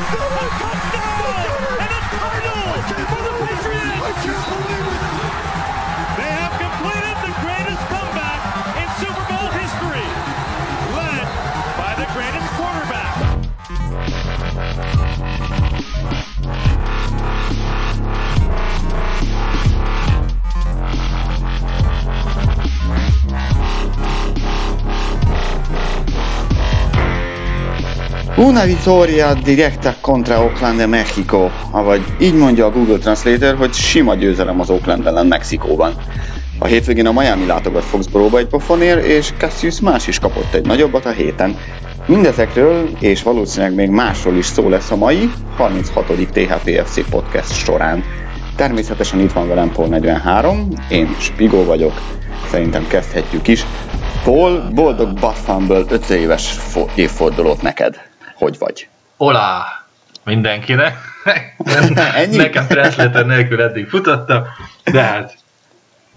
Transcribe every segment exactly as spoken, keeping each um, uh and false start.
a touchdown and a title for the Patriots. I can't believe it. They have completed the greatest comeback in Super Bowl history, led by the greatest quarterback. Una victoria directa contra Oakland, Mexico, avagy így mondja a Google Translator, hogy sima győzelem az Oakland ellen Mexikóban. A hétvégén a Miami látogat Foxborough-ba egy pofonér, és Cassius más is kapott egy nagyobbat a héten. Mindezekről, és valószínűleg még másról is szó lesz a mai harminchatodik té há pé ef cé podcast során. Természetesen itt van velem Paul negyvenhárom, én Spigó vagyok, szerintem kezdhetjük is. Paul, boldog Bad Fumble öt éves évfordulót neked! Hogy vagy? Olá! Mindenkinek! Nekem translator nélkül eddig futottam, de hát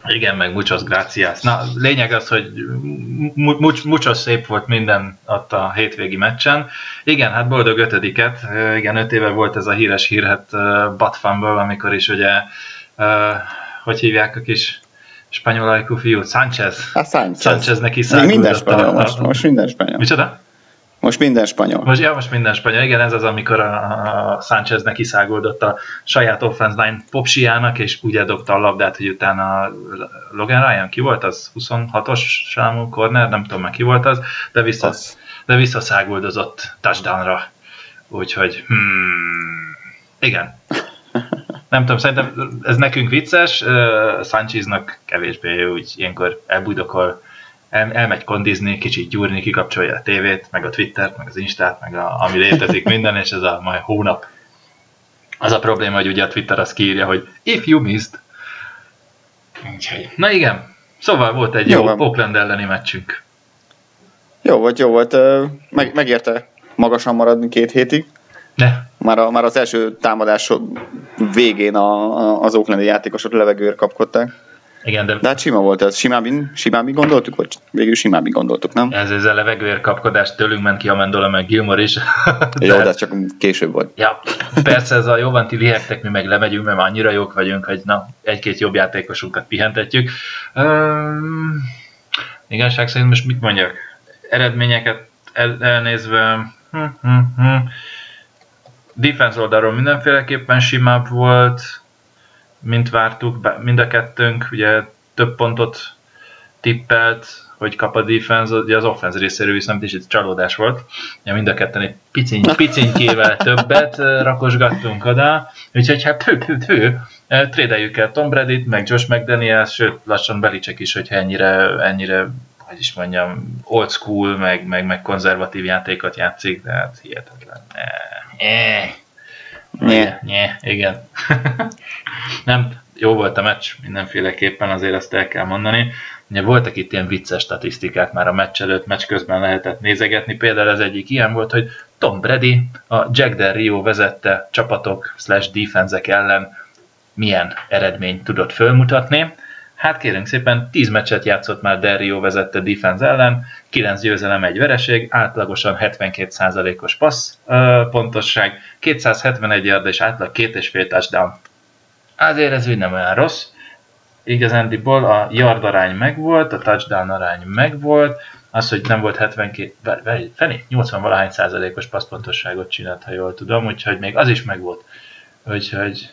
igen, meg muchos gracias. Na, lényeg az, hogy much, muchos szép volt minden ott a hétvégi meccsen. Igen, hát boldog ötödiket. Igen, öt éve volt ez a híres hírhet Bad Fumble, amikor is ugye, hogy hívják a kis spanyolajkú fiút? Sánchez. A Sánchez. Sánchez neki száguldott. Minden spanyol, a, most, most minden spanyol. Micsoda? Most minden spanyol. Most, ja, most minden spanyol. Igen, ez az, amikor a Sáncheznek kiszágoldott a saját offense line popsiának, és úgy eldobta a labdát, hogy utána Logan Ryan, ki volt az? huszonhatos számú corner, nem tudom már ki volt az, de, visszasz, de visszaszágoldozott touchdownra. Úgyhogy, hmm, igen. Nem tudom, szerintem ez nekünk vicces, Sáncheznak kevésbé úgy ilyenkor elbújdokol, El, elmegy kondizni, kicsit gyúrni, kikapcsolja a tévét, meg a Twittert, meg az Instát, meg a, ami létezik minden, és ez a mai hónap. Az a probléma, hogy ugye a Twitter azt kiírja, hogy if you missed. Na igen, szóval volt egy jó, jó Oakland elleni meccsünk. Jó volt, jó volt. Meg, megérte magasan maradni két hétig. Ne. Már, a, már az első támadás végén a, a, az Oaklandi játékosok levegőre kapkodták. Igen, de, de hát sima volt ez. Simábbin, simábbin gondoltuk, vagy végül simábbin gondoltuk, nem? Ez, ez a levegőért kapkodás, tőlünk ment ki a Mendola, meg Gilmore is. de, jó, de csak később volt. Ja, persze, ez a jó van, ti lihegtek, mi meg lemegyünk, mert annyira jók vagyunk, hogy na, egy-két jobb játékosunkat pihentetjük. Um, igazság szerint most mit mondjak? Eredményeket el, elnézve... Hm, hm, hm. Defense oldalról mindenféleképpen simább volt, mint vártuk, mind a kettőnk, ugye több pontot tippelt, hogy kap a defense, ugye az offense részéről viszont is itt csalódás volt. Ugye mind a ketten egy piciny, picinykével többet rakosgattunk oda, úgyhogy hát pő-pő-pő, trédeljük el Tom Bradyt, meg Josh McDaniels, sőt lassan Belichick is, hogyha ennyire, ennyire, hogy is mondjam, old school, meg, meg, meg konzervatív játékot játszik, de hát hihetetlen. Eee. Nye. Nye, igen. Nem, jó volt a meccs, mindenféleképpen azért ezt el kell mondani. Ugye voltak itt ilyen vicces statisztikák már a meccs előtt, meccs közben lehetett nézegetni. Például az egyik ilyen volt, hogy Tom Brady a Jack Del Rio vezette csapatok slash defense-ek ellen milyen eredményt tudott fölmutatni. Hát kérünk szépen, tíz meccset játszott már Del Rio vezette defense ellen, kilenc győzelem, egy vereség, átlagosan hetvenkét százalékos passz uh, pontosság, kétszázhetvenegy yard és átlag két és fél touchdown. Azért ez úgy nem olyan rossz. Igazándiból a yard arány megvolt, a touchdown arány megvolt, az, hogy nem volt hetvenkét, Feni, nyolcvan-valahány százalékos passz pontosságot csinált, ha jól tudom, úgyhogy még az is megvolt. Úgyhogy,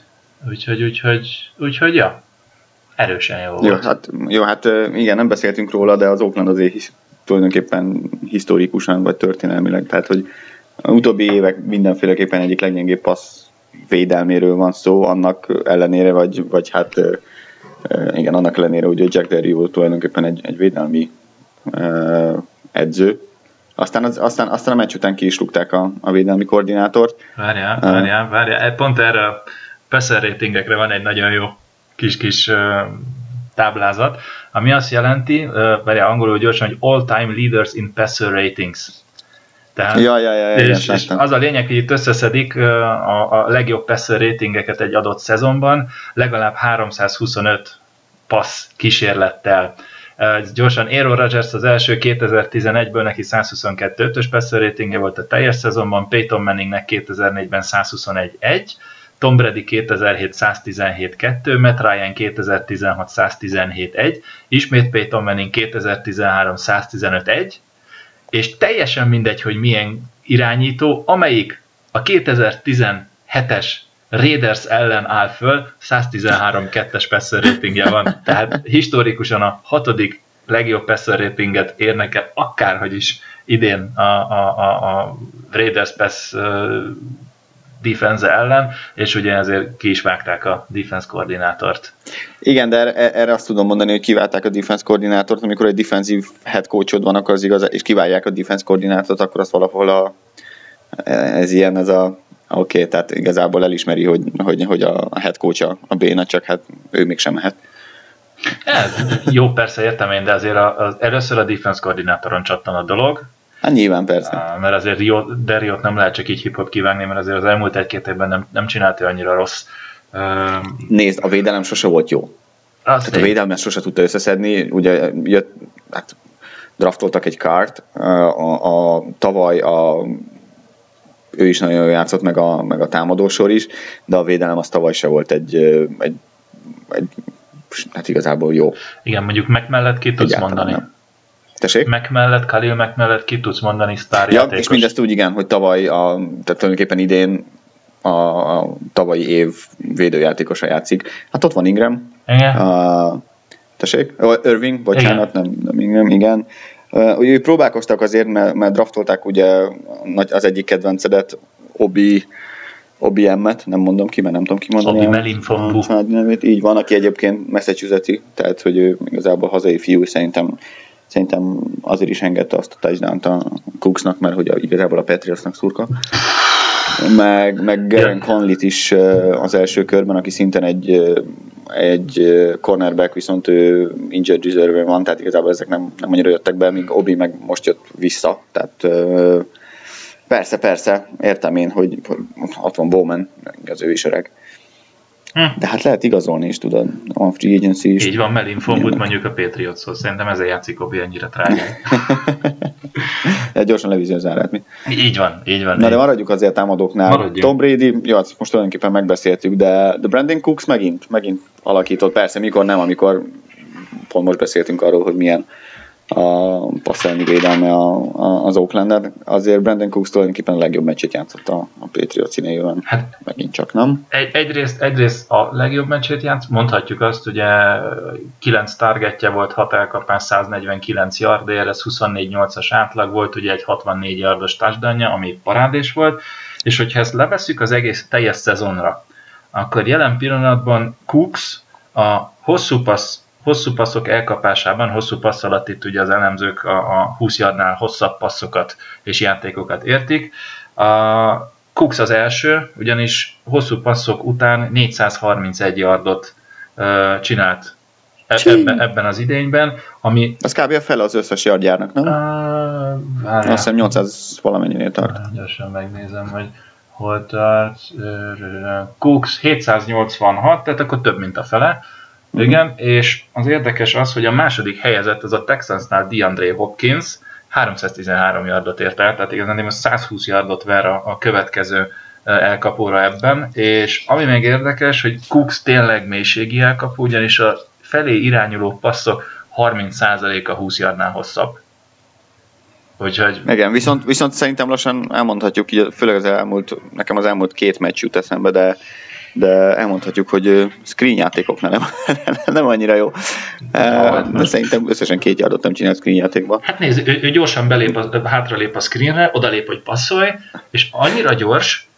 úgyhogy, úgyhogy, úgyhogy, ja. Erősen jó volt. Jó, hát, jó, hát igen, nem beszéltünk róla, de az Oakland azért hisz, tulajdonképpen historikusan, vagy történelmileg, tehát, hogy az utóbbi évek mindenféleképpen egyik leggyengébb passz védelméről van szó, annak ellenére, vagy, vagy hát igen, annak ellenére, hogy Jack Del Rio tulajdonképpen egy, egy védelmi edző. Aztán, az, aztán, aztán a meccs után ki is rúgták a, a védelmi koordinátort. Várjál, várjál, várjál. Pont erre a passer ratingekre van egy nagyon jó kis-kis uh, táblázat, ami azt jelenti, uh, várjál angolul gyorsan, hogy all-time leaders in passer ratings. Tehát, ja, ja, ja, és, és az a lényeg, hogy itt összeszedik uh, a, a legjobb passer ratingeket egy adott szezonban, legalább háromszázhuszonöt passz kísérlettel. Gyorsan Aaron Rodgers az első kétezer-tizenegyből neki száz huszonkettő ötös passer ratingje volt a teljes szezonban, Peyton Manningnek kétezer-négyben száz huszonegy egy, Tom Brady kétezer-hét száz tizenhét kettő, Matt Ryan kétezer-tizenhat száz tizenhét egy, ismét Peyton Manning kétezer-tizenhárom száz tizenöt egy, és teljesen mindegy, hogy milyen irányító, amelyik a kétezer-tizenhetes Raiders ellen áll föl, száz tizenhárom kettes passer ratingje van, tehát historikusan a hatodik legjobb passer ratinget érnek el, akárhogy is idén a, a, a, a Raiders pass defense ellen, és ugye ezért ki is vágták a defense koordinátort. Igen, de erre azt tudom mondani, hogy kiválták a defense koordinátort, amikor egy defensive head coachod van, akkor az igaz, és kiválják a defense koordinátort, akkor az valahol a, ez ilyen, ez a oké, okay, tehát igazából elismeri, hogy, hogy, hogy a head coach a, a béna, csak hát ő mégsem mehet. Ez, jó, persze értem én, de azért a, az, először a defense koordinátoron csattan a dolog. Hát nyilván persze. Mert azért Rio, de Riot nem lehet csak így hip-hop kivágni, mert azért az elmúlt egy-két évben nem, nem csinálta annyira rossz. Nézd, a védelem sose volt jó. Tehát a védelmet sose tudta összeszedni, ugye jött, hát draftoltak egy kárt, a, a tavaly a ő is nagyon játszott, meg a, meg a támadósor is, de a védelem az tavaly se volt egy, egy, egy hát igazából jó. Igen, mondjuk Mack mellett ki tudsz mondani. Nem. Tessék? Mack mellett, Khalil Mack mellett ki tudsz mondani sztárjátékos. Ja, és mindezt úgy igen, hogy tavaly, a, tehát tulajdonképpen idén a, a tavalyi év védőjátékosa játszik. Hát ott van Ingram. Igen. A, tessék? Irving, bocsánat, igen. Nem, nem Ingram, igen. Ugye uh, próbálkoztak azért, mert, mert draftolták ugye az egyik kedvencedet, Obi, Obi M-et, nem mondom ki, mert nem tudom kimondani. Obi Melinfombu. Így van, aki egyébként Massachusetts-i, tehát hogy ő igazából hazai fiú, szerintem, szerintem azért is engedte azt a touchdownt a Cooksnak, mert hogy igazából a Patriotsnak szurka. Meg, meg Garen Conley-t is az első körben, aki szintén egy, egy cornerback, viszont ő injured reserve-ben van, tehát igazából ezek nem, nem annyira jöttek be, míg Obi meg most jött vissza, tehát persze, persze, értem én, hogy ott van Bowman, az ő is öreg. De hát lehet igazolni is, tudod, a free agency is. Így van, Melin Fombut mondjuk a Patriots-hoz, szerintem ezzel játszik Obi ennyire trágyán. Gyorsan levízi az árát, mi? Így van, így van. Na de maradjuk azért a támadóknál. Maradjunk. Tom Brady, jó, most tulajdonképpen megbeszéltük, de, de Brandon Cooks megint, megint alakított, persze mikor nem, amikor pont most beszéltünk arról, hogy milyen a passzelni védelme a, a, az Oakland-et, azért Brandon Cooks tulajdonképpen a legjobb meccset játszott a, a Patriot színeiben, hát, megint csak nem. Egy, egyrészt, egyrészt a legjobb meccset játszott, mondhatjuk azt, ugye kilenc targetje volt, hat elkapás, száznegyvenkilenc yardért, ez huszonnégy nyolcas átlag volt, ugye egy hatvannégy yardos touchdownja, ami parádés volt, és hogyha ezt leveszük az egész teljes szezonra, akkor jelen pillanatban Cooks a hosszú passz hosszú passzok elkapásában, hosszú passz alatt itt ugye az elemzők a, a húsz yardnál hosszabb passzokat és játékokat értik. A Cooks az első, ugyanis hosszú passzok után négyszázharmincegy yardot uh, csinált ebben, ebben az idényben, ami... Az kb. A fele az összes yardjának, nem? Uh, Azt hiszem nyolcszáz valamennyinél tart. Uh, gyorsan megnézem, hogy hol tart. Uh, Cooks hétszáznyolcvanhat, tehát akkor több, mint a fele. Mm-hmm. Igen, és az érdekes az, hogy a második helyezett az a Texansnál DeAndre Hopkins, háromszáztizenhárom yardot ért el, tehát igazán most százhúsz yardot ver a, a következő elkapóra ebben, és ami még érdekes, hogy Cooks tényleg mélységi elkapó, ugyanis a felé irányuló passzok harminc százaléka húsz yardnál hosszabb. Úgyhogy... Igen, viszont, viszont szerintem lassan elmondhatjuk, így, főleg az elmúlt, nekem az elmúlt két meccs jut eszembe, de de elmondhatjuk, hogy screen játékoknál nem, nem annyira jó. De szerintem összesen két yardot nem csinált screen játékban. Hát nézd, ő, ő gyorsan belép a, hátralép a screenre, odalép, hogy passzolj, és annyira gyors,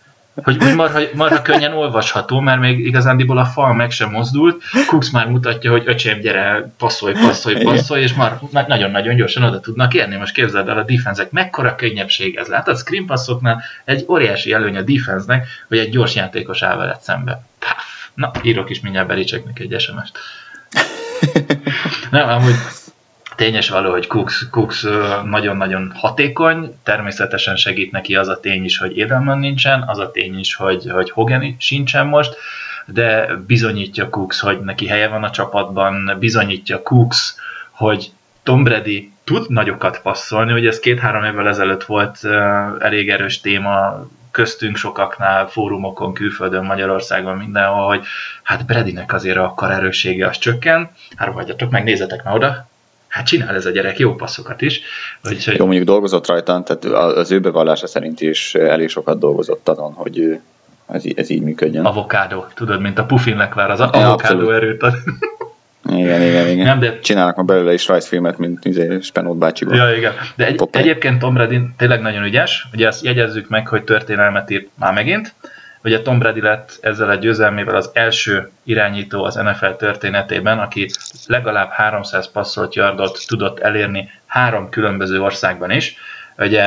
hogy úgy marha, marha könnyen olvasható, mert még igazándiból a fal meg sem mozdult. Cooks már mutatja, hogy öcsém, gyere, passzolj, passzolj, passzolj, és már, már nagyon-nagyon gyorsan oda tudnak érni. Most képzeld el a defense-ek, mekkora könnyebbség ez. Látod, screen passzoknál egy óriási előny a defense-nek, hogy egy gyors játékos áll veled szembe. Páf! Na, írok is mindjárt Belicseknek egy es em es-t. Nem, amúgy... Tényes való, hogy Cooks, Cooks nagyon-nagyon hatékony, természetesen segít neki az a tény is, hogy Edelman nincsen, az a tény is, hogy, hogy Hogan sincsen most, de bizonyítja Cooks, hogy neki helye van a csapatban, bizonyítja Cooks, hogy Tom Brady tud nagyokat passzolni, hogy ez két-három évvel ezelőtt volt elég erős téma köztünk sokaknál, fórumokon, külföldön, Magyarországon, mindenhol, hogy hát Bradynek azért a karerőssége az csökken, hát vagyatok, megnézzetek már oda, hát csinál ez a gyerek jó passzokat is. Úgyhogy... Jó, mondjuk dolgozott rajta, tehát az ő bevallása szerint is elég sokat dolgozott azon, hogy ez, ez így működjön. Avokádó, tudod, mint a Puffinlekvár, az ja, avokádó erőt ad. Igen, igen, igen. Nem, de... Csinálnak ma belőle is rajzfilmet, mint Spenót bácsiból. Ja, igen. De egy, egyébként Tom Brady tényleg nagyon ügyes, ugye ezt jegyezzük meg, hogy történelmet írt már megint. Ugye Tom Brady lett ezzel a győzelmével az első irányító az en ef el történetében, aki legalább háromszáz passzolt yardot tudott elérni három különböző országban is. Ugye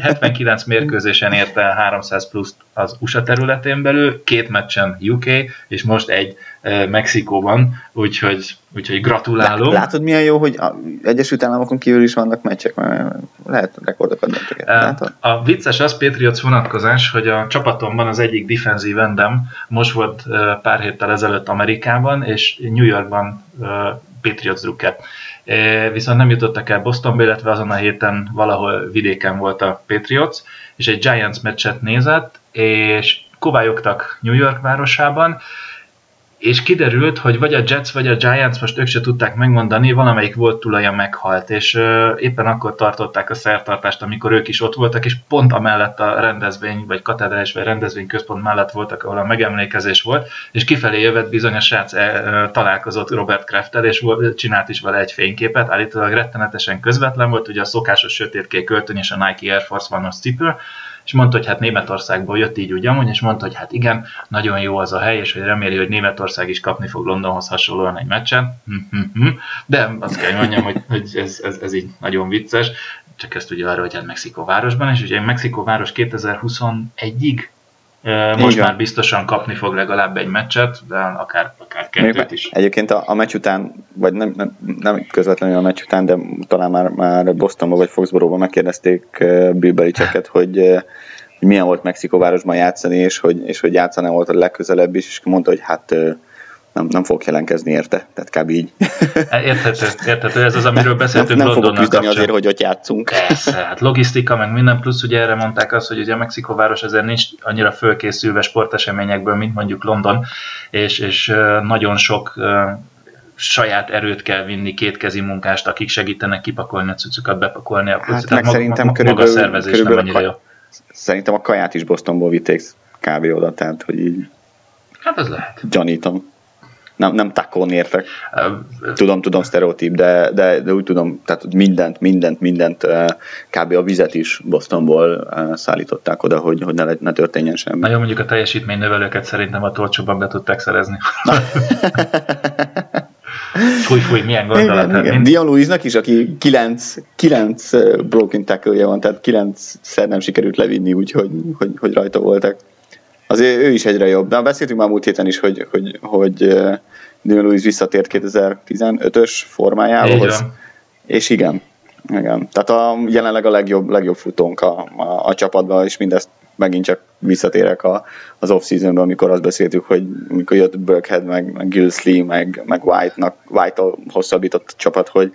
hetvenkilenc mérkőzésen érte háromszáz pluszt az u es á területén belül, két meccsen u ká, és most egy e, Mexikóban, úgyhogy, úgyhogy gratulálok. Látod, milyen jó, hogy a Egyesült Államokon kívül is vannak meccsek, mert lehet rekordokat dönteket. A, a vicces az Patriots vonatkozás, hogy a csapatomban az egyik defensive endem most volt e, pár héttel ezelőtt Amerikában, és New Yorkban e, Patriots drukker. Viszont nem jutottak el Bostonba, illetve azon a héten valahol vidéken volt a Patriots, és egy Giants meccset nézett, és kovályogtak New York városában, és kiderült, hogy vagy a Jets, vagy a Giants, most ők se tudták megmondani, valamelyik volt tulaja meghalt, és éppen akkor tartották a szertartást, amikor ők is ott voltak, és pont amellett a rendezvény, vagy katedrális, vagy rendezvényközpont mellett voltak, ahol a megemlékezés volt, és kifelé jövett bizony a srác találkozott Robert Krafttel, és csinált is vele egy fényképet, állítólag rettenetesen közvetlen volt, ugye a szokásos sötétkék öltöny és a Nike Air Force One-os cipő, és mondta, hogy hát Németországból jött így ugyanúgy, és mondta, hogy hát igen, nagyon jó az a hely, és hogy reméli, hogy Németország is kapni fog Londonhoz hasonlóan egy meccsen. De azt kell mondjam, hogy, hogy ez, ez, ez így nagyon vicces, csak ezt ugye arra, hogy hát Mexikóvárosban, és ugye Mexikóváros kétezer-huszonegyig most igen, már biztosan kapni fog legalább egy meccset, de akár, akár kettőt is. Egyébként a, a meccs után, vagy nem, nem, nem közvetlenül a meccs után, de talán már, már Bostonban vagy Foxboroughban megkérdezték Bill Belichicket, hogy, hogy milyen volt Mexikóvárosban játszani, és hogy, és hogy játszani volt a legközelebb is, és mondta, hogy hát nem, nem fogok jelentkezni érte, tehát kb. Így. Érthető, érthető, ez az, amiről beszéltünk Londonnal kapcsolatban. Nem fogok küzdeni azért, hogy ott játszunk. Persze, hát logisztika, meg minden, plusz ugye erre mondták azt, hogy ugye Mexikóváros azért nincs annyira fölkészülve sporteseményekből, mint mondjuk London, és, és nagyon sok saját erőt kell vinni, kétkezi munkást, akik segítenek kipakolni a cucukat, bepakolni a plusz. Hát meg maga, szerintem maga körülbelül, szervezés körülbelül nem annyira a, szerintem a kaját is Bostonból vitték kb. Oda, tehát hogy így hát ez lehet. Gyanítom. Nem, nem takon értek. Tudom, tudom, sztereotíp, de, de, de úgy tudom, tehát mindent, mindent, mindent, kb. A vizet is Bostonból szállították oda, hogy, hogy ne, ne történjen semmi. Na jó, mondjuk a teljesítménynövelőket szerintem a tolcsóban be tudták szerezni. Fúj, fúj, milyen gondolat. Dion Lewis-nak is, aki kilenc broken tackle-je van, tehát kilencszer nem sikerült levinni, úgyhogy hogy, hogy rajta voltak. Azért ő is egyre jobb. De beszéltünk már múlt héten is, hogy, hogy, hogy uh, Dwayne visszatért kétezer-tizenötös formájához. Igen. És igen, igen. Tehát a, jelenleg a legjobb, legjobb futónk a, a, a csapatban, és mindezt megint csak visszatérek a, az off-seasonben, amikor azt beszéltük, hogy amikor jött Burkhead, meg, meg Gilsley, meg, meg White-nak, White-tal hosszabbított a csapat, hogy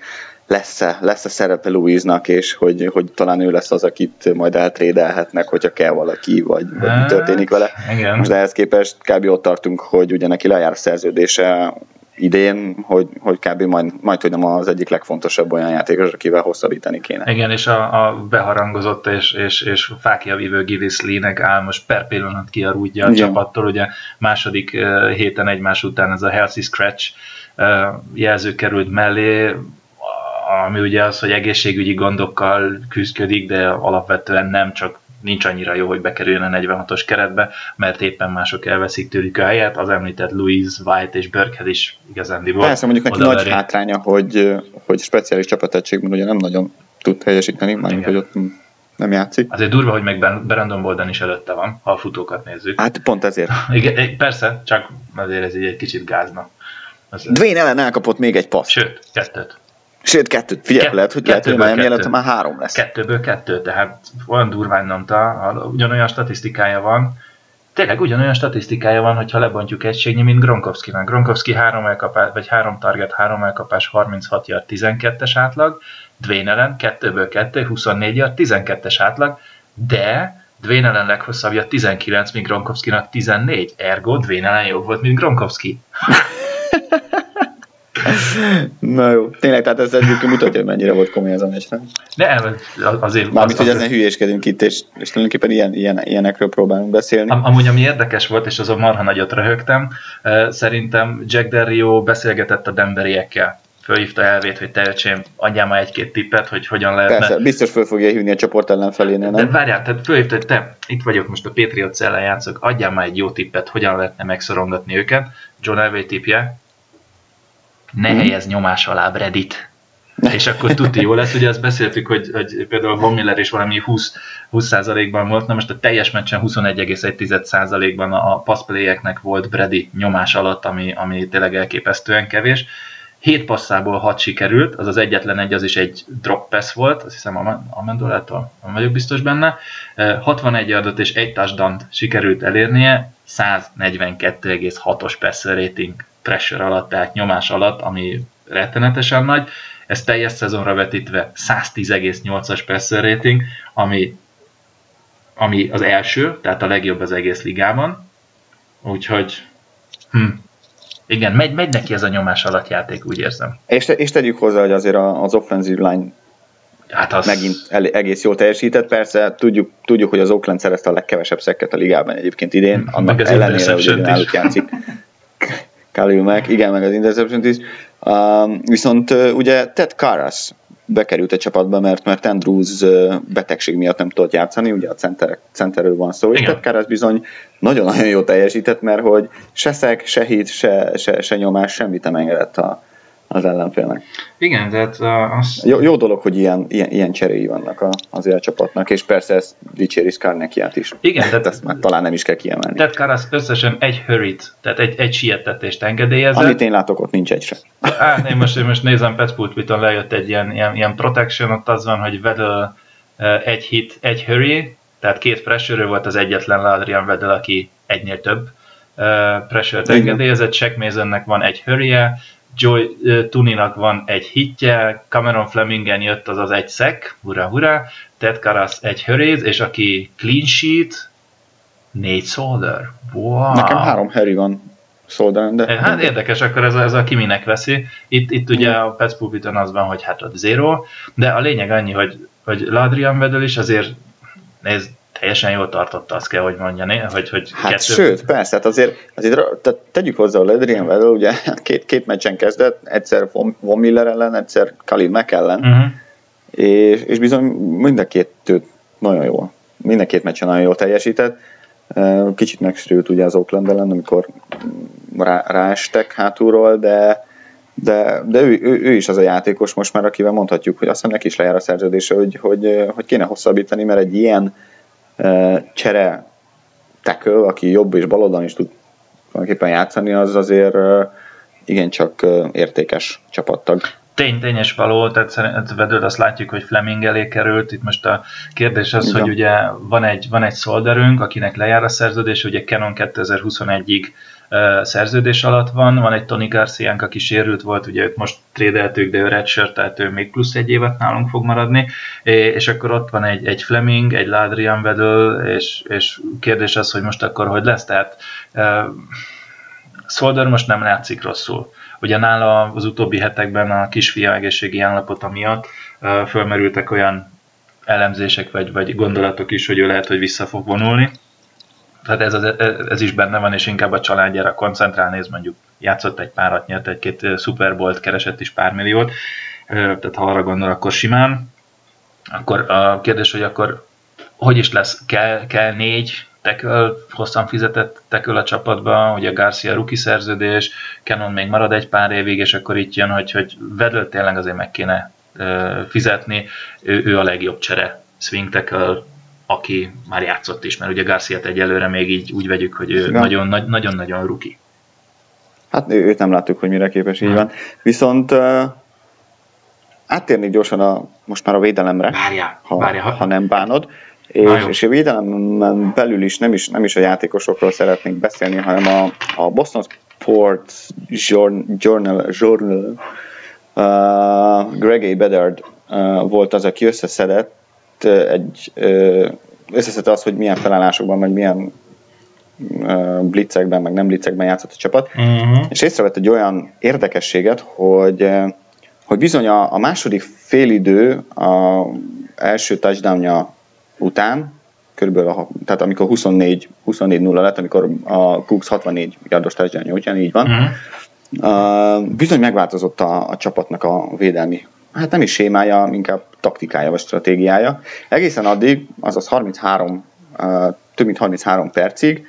lesz-e, lesz-e szerepe Louise-nak, és hogy, hogy talán ő lesz az, akit majd eltrédelhetnek, hogyha kell valaki, vagy, vagy mi történik vele. Igen. Most ehhez képest kb. Ott tartunk, hogy ugye neki lejár szerződése idén, hogy, hogy kb. majd, majd hogy nem az egyik legfontosabb olyan játékos, akivel hosszabbítani kéne. Igen, és a, a beharangozott és, és, és fákja vívő Givis Lee-nek áll most per pillanat ki a rúdja a csapattól, ugye második héten egymás után ez a healthy scratch jelző került mellé, ami ugye az, hogy egészségügyi gondokkal küzdködik, de alapvetően nem, csak nincs annyira jó, hogy bekerüljön a negyvenhatos keretbe, mert éppen mások elveszik tőlük a helyet, az említett Louise, White és Burkhead is igazándiból. Persze, mondjuk neki nagy elég. Hátránya, hogy, hogy speciális csapategységben ugye nem nagyon tud helyesíteni, mármint, hogy ott nem játszik. Azért durva, hogy meg Brandon Bolden is előtte van, ha a futókat nézzük. Hát pont ezért. Igen, persze, csak azért ez így egy kicsit gázna. Azért. Dwayne ellen elkapott még egy paszt. Sőt, kettőt. Sőt, kettőt, figyelj, Ket, lehet, hogy lehet, hogy Miami előtt már három lesz. Kettőből kettő, tehát olyan durván nyomta, ugyanolyan statisztikája van, Tényleg ugyanolyan statisztikája van, hogyha lebontjuk egységnyi, mint Gronkowskinak. Gronkowski három elkapás, vagy három target, három elkapás, harminchat yard, tizenkettes átlag, Dwayne ellen kettőből kettő, huszonnégy yard, tizenkettes átlag, de Dwayne ellen leghosszabbja tizenkilenc, mint Gronkowskinak tizennégy, ergo Dwayne ellen jobb volt, mint Gronkowski. Na jó, tényleg, tehát ez egyébként mutatja, mennyire volt komoly az a meccsre. Nem, azért... Mármint, hogy ezen hülyéskedünk itt, és, és tulajdonképpen ilyen, ilyen, ilyenekről próbálunk beszélni. Am- amúgy, ami érdekes volt, és azon marha nagyot röhögtem, szerintem Jack Del Rio beszélgetett a denveriekkel. Fölhívta elvét, hogy te öcsém, adjál már egy-két tippet, hogy hogyan lehetne... Persze, biztos föl fogja hívni a csoport ellenfelénél, nem? De várjál, tehát fölhívta, hogy te, itt vagyok most a Patriots ellen játszok, adjál már egy jó tippet, hogyan lehetne megszorongatni őket. John Elway tippje, ne hmm. helyez nyomás alá Reddit. És akkor tuti jó lesz, ugye azt beszéltük, hogy, hogy például Von Miller is valami húsz százalékban volt, na most a teljes meccsen huszonegy egész egy százalékban a passplayeknek volt Brady nyomás alatt, ami, ami tényleg elképesztően kevés. hét passzából hat sikerült, az az egyetlen egy, az is egy drop pass volt, azt hiszem Amendolától, nem vagyok biztos benne. hatvanegy yardot és egy touchdown-t sikerült elérnie, száznegyvenkettő egész hatos passer rating pressure alatt, tehát nyomás alatt, ami rettenetesen nagy. Ez teljes szezonra vetítve száztíz egész nyolcas passer rating, ami, ami az első, tehát a legjobb az egész ligában. Úgyhogy... Hm. Igen, megy, megy neki ez a nyomás alatt játék, úgy érzem. És, te, és tegyük hozzá, hogy azért az offensive line hát az... megint el, egész jól teljesített. Persze tudjuk, tudjuk, hogy az Oakland szerezte a legkevesebb szekket a ligában egyébként idén. Annak ellenére, hogy náluk játszik Khalil Mack, igen, meg az interception is. Um, viszont uh, ugye Ted Karras bekerült a csapatba, mert, mert Andrews uh, betegség miatt nem tudott játszani, ugye a center, centerről van szó, igen. És Ted Karras bizony nagyon-nagyon jó teljesített, mert hogy se szeg, se hit, se, se, se nyomás, semmit nem engedett a, az ellenfélnek. Igen, tehát az... Jó, jó dolog, hogy ilyen, ilyen, ilyen cseréi vannak a, az élcsapatnak, és persze ezt dicséri Skarnekiát is. Igen, tehát ezt már talán nem is kell kiemelni. Tehát Karras összesen egy hurry-t, tehát egy, egy sietetést engedélyezett. Amit én látok, ott nincs egy sem. Á, én most, én most nézem, Petspultviton lejött egy ilyen, ilyen, ilyen protection, ott az van, hogy Waddle egy hit, egy hurry, tehát két pressure volt az egyetlen LaAdrian Waddle, aki egynél több pressure-t engedélyezett. Shaq Masonnek van egy hurry-e, Joy uh, Tuninak van egy hitje, Cameron Flemingen jött az az egy szek, hurrá, hurrá, Ted Karras egy höréz, és aki clean sheet, négy Solder. Wow. Nekem három höré van Solderen, de... Hát érdekes, akkor ez a, ez a ki minek veszi. Itt, itt ugye a Pets Pulpiton az van, hogy hát ott zero, de a lényeg annyi, hogy, hogy LaAdrian Waddle is azért nézd, teljesen jól tartotta, azt kell, hogy mondjani. Hogy, hogy hát kettő... sőt, persze, hát azért, azért tehát tegyük hozzá a LaAdrian Waddle, ugye két, két meccsen kezdett, egyszer Von Miller ellen, egyszer Khalil Mack ellen, uh-huh. és, és bizony mind a két nagyon jól, mind a két meccsen nagyon jól teljesített. Kicsit megsérült ugye az Oakland ellen, amikor rá, ráestek hátulról, de De, de ő, ő, ő is az a játékos most már, akivel mondhatjuk, hogy azt hiszem neki is lejár a szerződése, hogy, hogy, hogy kéne hosszabbítani, mert egy ilyen uh, csere tackle, aki jobb és baloldalon is tud tulajdonképpen játszani, az azért uh, igencsak uh, értékes csapattag. Tény, tényes való, tehát Vedőd azt látjuk, hogy Fleming elé került, itt most a kérdés az, igen. Hogy ugye van egy, van egy szolderünk, akinek lejár a szerződés, ugye Canon kétezer-huszonegyig uh, szerződés alatt van, van egy Tony Garciánk, aki sérült volt, ugye őt most trédeltük, de ő redshirt, tehát ő még plusz egy évet nálunk fog maradni, és akkor ott van egy, egy Fleming, egy LaAdrian Waddle, és, és kérdés az, hogy most akkor hogy lesz, tehát uh, Solder most nem látszik rosszul. Ugye nála az utóbbi hetekben a kisfia egészségi állapota miatt uh, fölmerültek olyan elemzések vagy, vagy gondolatok is, hogy ő lehet, hogy vissza fog vonulni. Tehát ez, ez, ez is benne van, és inkább a családjára koncentrál, néz, mondjuk játszott egy párat, nyert egy-két uh, Super Bowl-t, keresett is pár milliót, uh, tehát ha arra gondol, akkor simán. Akkor a kérdés, hogy akkor hogy is lesz, kell, kell négy tackle, hosszan fizetett tackle a csapatban, ugye a Garcia rookie szerződés, Cannon még marad egy pár évig, és akkor itt jön, hogy, hogy Waddle tényleg azért meg kéne uh, fizetni, ő, ő a legjobb csere, swing tackle, aki már játszott is, mert ugye Garciát egyelőre még így úgy vegyük, hogy ő nagyon-nagyon rookie. Hát ő, őt nem láttuk, hogy mire képes, így van. Viszont uh, áttérnék gyorsan a, most már a védelemre, várjá, ha, várjá, ha, ha nem bánod. És, és a védelemen belül is nem, is nem is a játékosokról szeretnék beszélni, hanem a, a Boston Sports Journal, Journal uh, Greg A. Bedard uh, volt az, aki összeszedett uh, egy uh, összeszedte azt, hogy milyen felállásokban, meg milyen uh, blitzekben, meg nem blitzekben játszott a csapat, uh-huh. és észrevett egy olyan érdekességet, hogy, uh, hogy bizony a, a második félidő a első touchdownja után, körülbelül, a, tehát amikor huszonnégy nulla lett, amikor a Cooks hatvannégy yardos touchdownja után, így van, uh-huh. uh, bizony megváltozott a, a csapatnak a védelmi, hát nem is sémája, inkább taktikája vagy stratégiája. Egészen addig, azaz harminchárom, több mint harminchárom percig,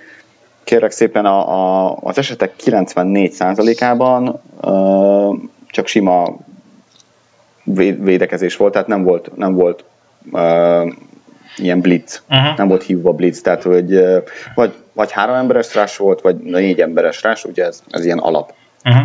kérlek szépen a, a, az esetek kilencvennégy százalékában csak sima védekezés volt, tehát nem volt, nem volt uh, ilyen blitz, uh-huh. nem volt hívva blitz, tehát hogy vagy, vagy három emberes rás volt, vagy négy emberes rás, ugye ez, ez ilyen alap. Uh-huh.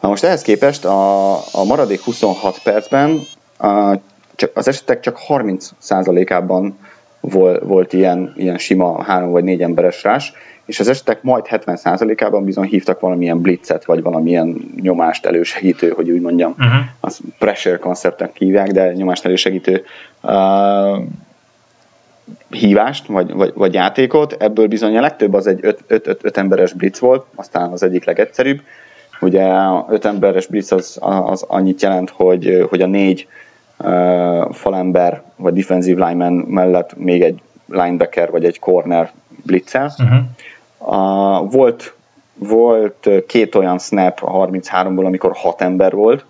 Na most ehhez képest a, a maradék huszonhat percben a, csak, az esetek csak harminc százalékában vol, volt ilyen, ilyen sima három vagy négy emberes rás, és az esetek majd hetven százalékában bizony hívtak valamilyen blitzet, vagy valamilyen nyomást elősegítő, hogy úgy mondjam, uh-huh. az pressure konceptnek hívják, de nyomást elősegítő uh, hívást, vagy, vagy, vagy játékot. Ebből bizony a legtöbb az egy öt emberes blitz volt, aztán az egyik legegyszerűbb. Ugye öt emberes blitz az, az annyit jelent, hogy, hogy a négy uh, falember vagy defensive lineman mellett még egy linebacker vagy egy corner blitzel. Uh-huh. Uh, volt, volt két olyan snap a harmincháromból, amikor hat ember volt.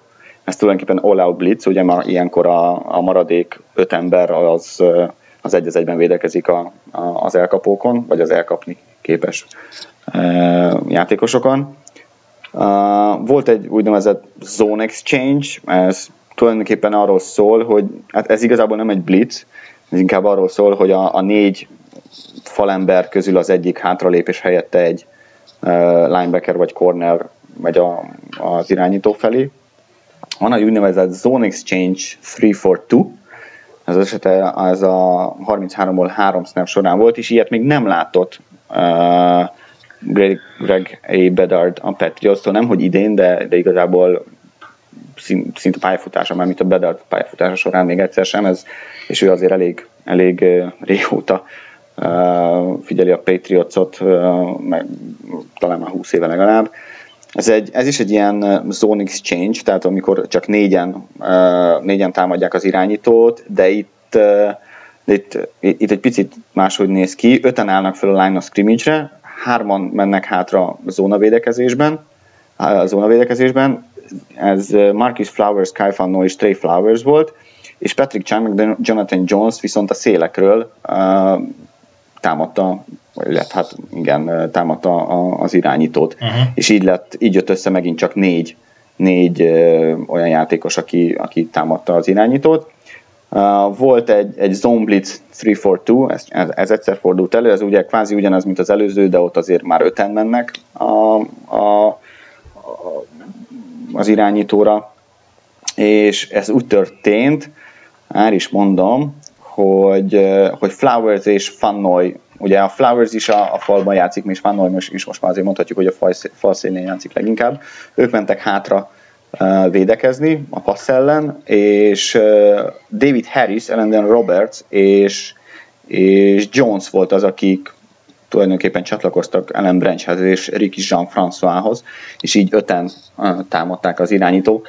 Ez tulajdonképpen all-out blitz, ugye már ilyenkor a, a maradék öt ember az, az egy az egyben védekezik a, a, az elkapókon, vagy az elkapni képes uh, játékosokon. Uh, volt egy úgynevezett zone exchange, ez tulajdonképpen arról szól, hogy hát ez igazából nem egy blitz, ez inkább arról szól, hogy a, a négy falember közül az egyik hátralép és helyette egy uh, linebacker vagy corner megy a, az irányító felé. Van egy úgynevezett zone exchange három-kettő, ez esete az a harmincháromból három snap során volt, és ilyet még nem látott uh, Greg, Greg A. Bedard a Patriotstól, nem hogy idén, de, de igazából szint, szint a pályafutása, mármint a Bedard pályafutása során még egyszer sem, ez, és ő azért elég, elég régóta uh, figyeli a Patriotsot, uh, meg talán már húsz éve legalább. Ez, egy, ez is egy ilyen zone exchange, tehát amikor csak négyen, uh, négyen támadják az irányítót, de itt, uh, itt, itt egy picit máshogy néz ki, öten állnak fel a line of scrimmage-re, hárman mennek hátra a zónavédekezésben, a zónavédekezésben. Ez Marcus Flowers, Kyle Van Noy és Trey Flowers volt, és Patrick Chung meg Jonathan Jones viszont a szélekről uh, támadta, illetve hát igen, támadta a, az irányítót. Uh-huh. És így, lett, így jött össze megint csak négy, négy uh, olyan játékos, aki, aki támadta az irányítót. Uh, volt egy, egy Zone Blitz három-kettő, ez, ez, ez egyszer fordult elő, ez ugye kvázi ugyanaz, mint az előző, de ott azért már öten mennek a, a, a, az irányítóra, és ez úgy történt, már is mondom, hogy, hogy Flowers és Van Noy, ugye a Flowers is a, a falban játszik, és Van Noy is most már azért mondhatjuk, hogy a fal szélén játszik leginkább, ők mentek hátra védekezni a passz ellen, és David Harris, Ellen Roberts és, és Jones volt az, akik tulajdonképpen csatlakoztak Ellen Branchhez és Ricky Jean-Françoishoz, és így öten támadták az irányítók.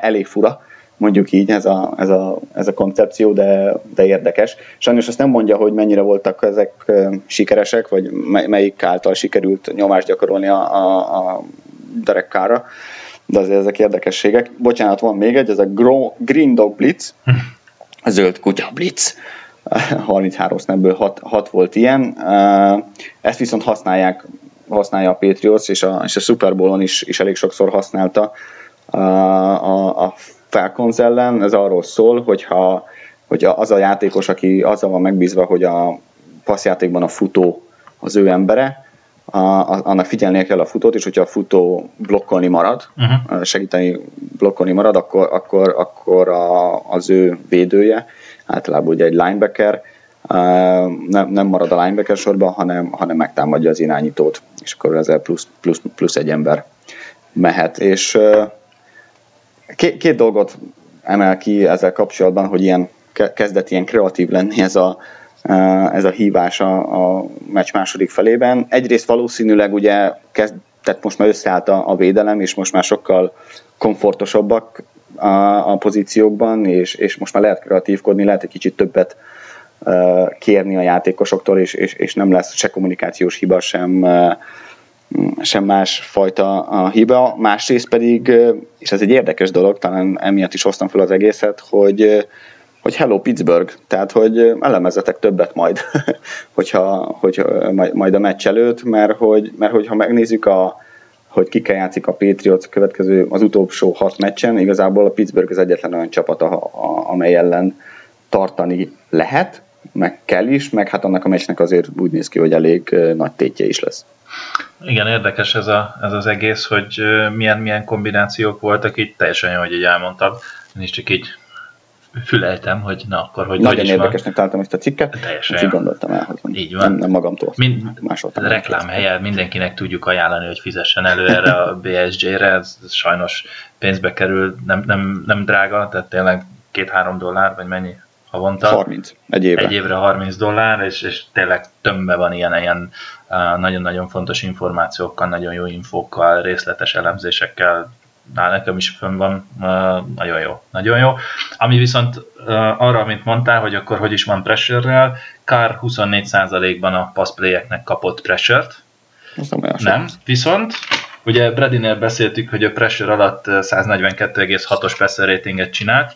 Elég fura, mondjuk így ez a, ez a, ez a koncepció, de, de érdekes. Sajnos azt nem mondja, hogy mennyire voltak ezek sikeresek, vagy melyik által sikerült nyomást gyakorolni a, a, a derekára, de azért ezek érdekességek. Bocsánat, van még egy, ez a Green Dog Blitz, a zöld kutya blitz, harminchárom snapből hat volt ilyen. Ezt viszont használják, használja a Patriots, és a, és a Super Bowl-on is, is elég sokszor használta a, a, a Falcons ellen. Ez arról szól, hogyha, hogy az a játékos, aki azzal van megbízva, hogy a passzjátékban a futó az ő embere, A, a, annak figyelnie kell a futót, és hogyha a futó blokkolni marad, uh-huh. segíteni blokkolni marad, akkor, akkor, akkor a, az ő védője általában ugye egy linebacker, nem, nem marad a linebacker sorban, hanem, hanem megtámadja az irányítót, és akkor ezzel plusz, plusz, plusz egy ember mehet. És két, két dolgot emel ki ezzel kapcsolatban, hogy ilyen, kezdett ilyen kreatív lenni ez a, ez a hívás a, a meccs második felében. Egyrészt valószínűleg ugye kezd, tehát most már összeállt a, a védelem, és most már sokkal komfortosabbak a, a pozíciókban, és, és most már lehet kreatívkodni, lehet egy kicsit többet uh, kérni a játékosoktól, és, és, és nem lesz se kommunikációs hiba, sem, uh, sem másfajta a hiba. Másrészt pedig, és ez egy érdekes dolog, talán emiatt is hoztam fel az egészet, hogy hogy hello Pittsburgh, tehát hogy elemezzetek többet majd, hogyha, hogy majd a meccs előtt, mert hogy, mert hogy ha megnézzük, a, hogy kikkel játszik a Patriots következő, az utolsó hat meccsen, igazából a Pittsburgh az egyetlen olyan csapat, a, a, amely ellen tartani lehet, meg kell is, meg hát annak a meccsnek azért úgy néz ki, hogy elég nagy tétje is lesz. Igen, érdekes ez, a, ez az egész, hogy milyen, milyen kombinációk voltak, így teljesen jó, hogy így elmondtam, én is csak így füleltem, hogy na akkor, hogy nagyon érdekesnek találtam ezt a cikket, teljesen így gondoltam el, hogy így van. Nem, nem magamtól. Mind, reklám helye, mindenkinek tudjuk ajánlani, hogy fizessen elő erre a bé es jé-re, ez sajnos pénzbe kerül, nem, nem, nem drága, tehát tényleg két-három dollár, vagy mennyi havonta? harminc, egy évre. Egy évre harminc dollár, és, és tényleg tömbe van ilyen, ilyen nagyon-nagyon fontos információkkal, nagyon jó infókkal, részletes elemzésekkel. Na, nekem is fönn van, uh, nagyon jó, nagyon jó. Ami viszont uh, arra, amit mondtál, hogy akkor hogy is van pressure-rel, Carr huszonnégy százalékban a passzplayeknek kapott pressure-t. Nem, nem. Viszont, ugye Bradynél beszéltük, hogy a pressure alatt száznegyvenkettő egész hatos passer ratinget csinált.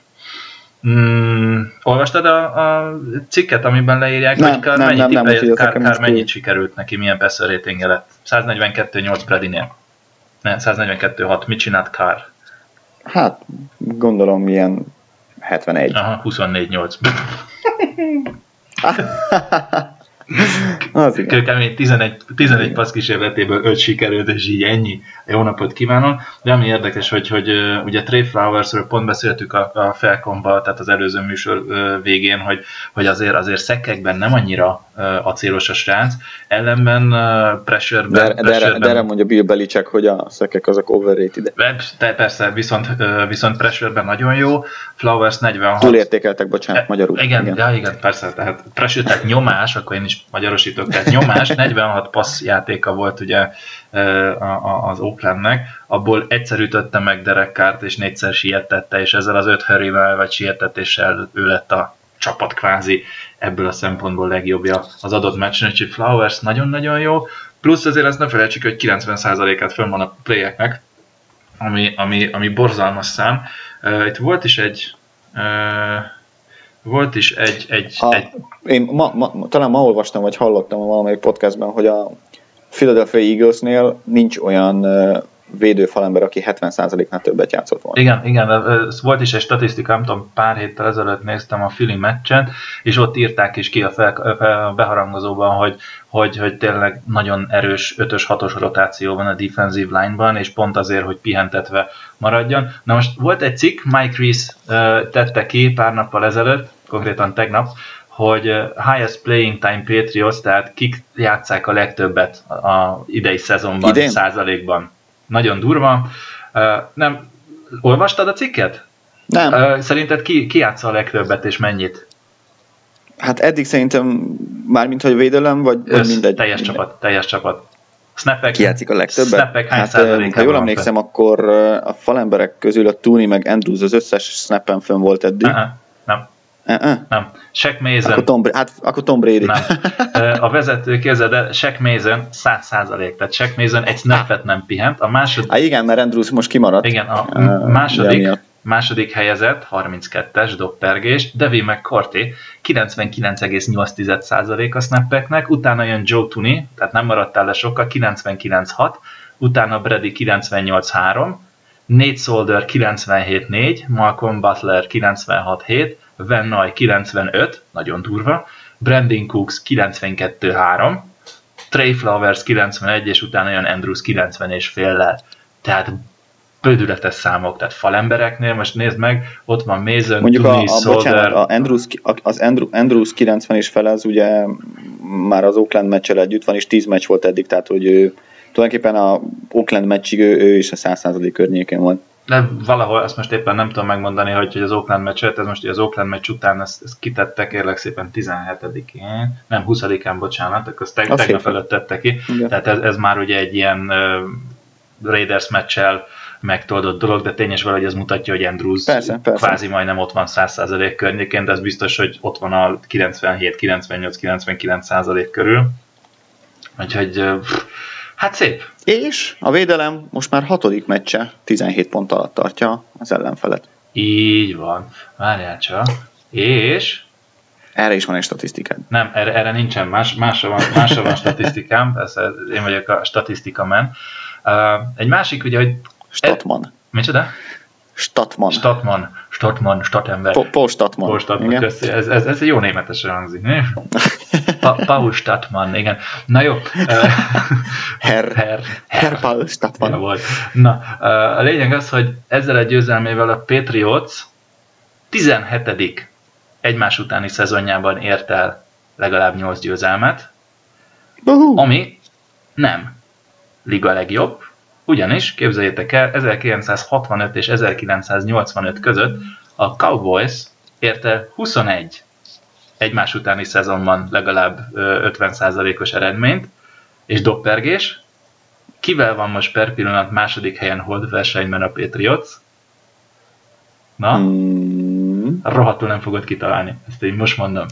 Mm, olvastad a, a cikket, amiben leírják, nem, hogy Carr nem, mennyit, nem, nem, Carr, Carr mennyit sikerült neki, milyen passer ratingje lett? száznegyvenkettő egész nyolc Bradynél. száznegyvenkettő egész hat. Mit csinált Carr? Hát, gondolom ilyen hetvenegy. Aha, huszonnégy egész nyolc. Kőkemény, tizenegy, tizenegy passz kísérletéből öt sikerült, és így ennyi. Jó napot kívánom. De ami érdekes, hogy, hogy ugye Trey Flowersről pont beszéltük a, a Falconba, tehát az előző műsor végén, hogy, hogy azért, azért szekkekben nem annyira acélos a srác, ellenben pressure-ben... De, pressure-ben de, de, de mondja Bill Belichick, hogy a szekkek azok overrated. De persze, viszont, viszont pressure-ben nagyon jó. Flowers negyvenhat... Túlértékeltek, bocsánat, magyarul. Igen, igen. Ja, igen, persze, tehát pressure, tehát nyomás, akkor én is magyarosítok, tehát nyomás, negyvenhat passz játéka volt ugye az Oaklandnek, abból egyszer ütötte meg Derek Carrt, és négyszer sietette, és ezzel az öt hurryvel vagy sietetéssel ő lett a csapat kvázi ebből a szempontból legjobbja az adott meccsen, úgyhogy Flowers nagyon-nagyon jó, plusz azért ezt ne felejtsük, hogy kilencven százalékát fönn van a playeknek, ami, ami, ami borzalmas szám. Itt volt is egy... Volt is egy... egy, a, egy... Én ma, ma, talán ma olvastam, vagy hallottam a valamelyik podcastben, hogy a Philadelphia Eaglesnél nincs olyan védőfalember, aki hetven százaléknál többet játszott volna. Igen, igen, volt is egy statisztika, nem tudom, pár héttel ezelőtt néztem a Philly meccsen, és ott írták is ki a, fel, a beharangozóban, hogy, hogy, hogy tényleg nagyon erős ötös-hatos rotáció van a defensive line-ban, és pont azért, hogy pihentetve maradjon. Na most volt egy cikk, Mike Reese tette ki pár nappal ezelőtt, konkrétan tegnap, hogy highest playing time Patriots, tehát kik játsszák a legtöbbet a idei szezonban, idén? Százalékban. Nagyon durva. Uh, nem, olvastad a cikket? Nem. Uh, szerinted ki, ki játsza a legtöbbet és mennyit? Hát eddig szerintem mármint, hogy védelem, vagy, vagy mindegy. Teljes mindegy. csapat, teljes csapat. Snapek, ki játszik a legtöbbet? Snapek hány hát, százalék? Ha jól emlékszem, akkor a falemberek közül a Tooney meg Andrews az összes snappen fönn volt eddig. Uh-huh. Nem. Uh-huh. Nem. Shaq Mason. Akkor Tom, hát, akkor Tom Brady. A vezető, képzeld el, Shaq Mason száz százalék, tehát Shaq Mason egy snappet nem pihent. A második... Há, igen, mert Andrews most kimaradt. Igen, a második, uh, második helyezett, harminckettes dobpergés, Devin McCourty, kilencvenkilenc egész nyolc százalék a snappeknek, utána jön Joe Tooney, tehát nem maradtál le sokkal, kilencvenkilenc egész hat, utána Brady kilencvennyolc egész három, Nate Solder kilencvenhét egész négy, Malcolm Butler kilencvenhat egész hét, Van Noy kilencvenöt, nagyon durva, Brandon Cooks kilencvenkettő egész három, Trey Flowers kilencvenegy, és utána jön Andrews kilencven egész öt-lel. Tehát bődületes számok, tehát falembereknél, most nézd meg, ott van Mason, mondjuk Tuni, a, a, Solder. Bocsánat, a Andrews, az Andrews kilencven és fele, az ugye már az Oakland meccsel együtt van, és tíz meccs volt eddig, tehát hogy ő, tulajdonképpen a Oakland meccsig ő, ő is a száz százalék környéken volt. De valahol, ezt most éppen nem tudom megmondani, hogy, hogy az Oakland meccset, ez most az Oakland meccs után ezt, ezt kitettek, érlek szépen tizenhetedikén, nem huszadikán, bocsánat, akkor azt tegnap szépen előtt tette ki, igen. Tehát ez, ez már ugye egy ilyen uh, Raiders meccsel megtoldott dolog, de tényes valahogy ez mutatja, hogy Andrews persze, persze. kvázi majdnem ott van száz százalék környékén, de ez biztos, hogy ott van a kilencvenhét, kilencvennyolc, kilencvenkilenc százalék körül. Úgyhogy uh, hát szép. És a védelem most már hatodik meccse tizenhét pont alatt tartja az ellenfelet. Így van. Várjál csak. És? Erre is van egy statisztikád. Nem, erre, erre nincsen. Más, másra, van, másra van statisztikám. Persze én vagyok a statisztikamen. Uh, egy másik, ugye, hogy... Statman. Micsoda? Statman. Statman. Statman, statember. Paul Statman. Paul Statman. Ez, ez, ez egy jó németesen hangzik, né? Pa- Paul Statman, igen. Na jó. Herr, Herr, Herr Paul Statman. Na, a lényeg az, hogy ezzel a győzelmével a Patriots tizenhetedik egymás utáni szezonjában ért el legalább nyolc győzelmet, uh-huh. ami nem liga legjobb, ugyanis, képzeljétek el, ezerkilencszázhatvanöt és ezerkilencszáznyolcvanöt között a Cowboys érte huszonegy egymás utáni szezonban legalább ötven százalékos eredményt, és doppergés. Kivel van most per pillanat második helyen hold versenyben a Patriots? Na? Hmm. Rohadtul nem fogod kitalálni, ezt én most mondom.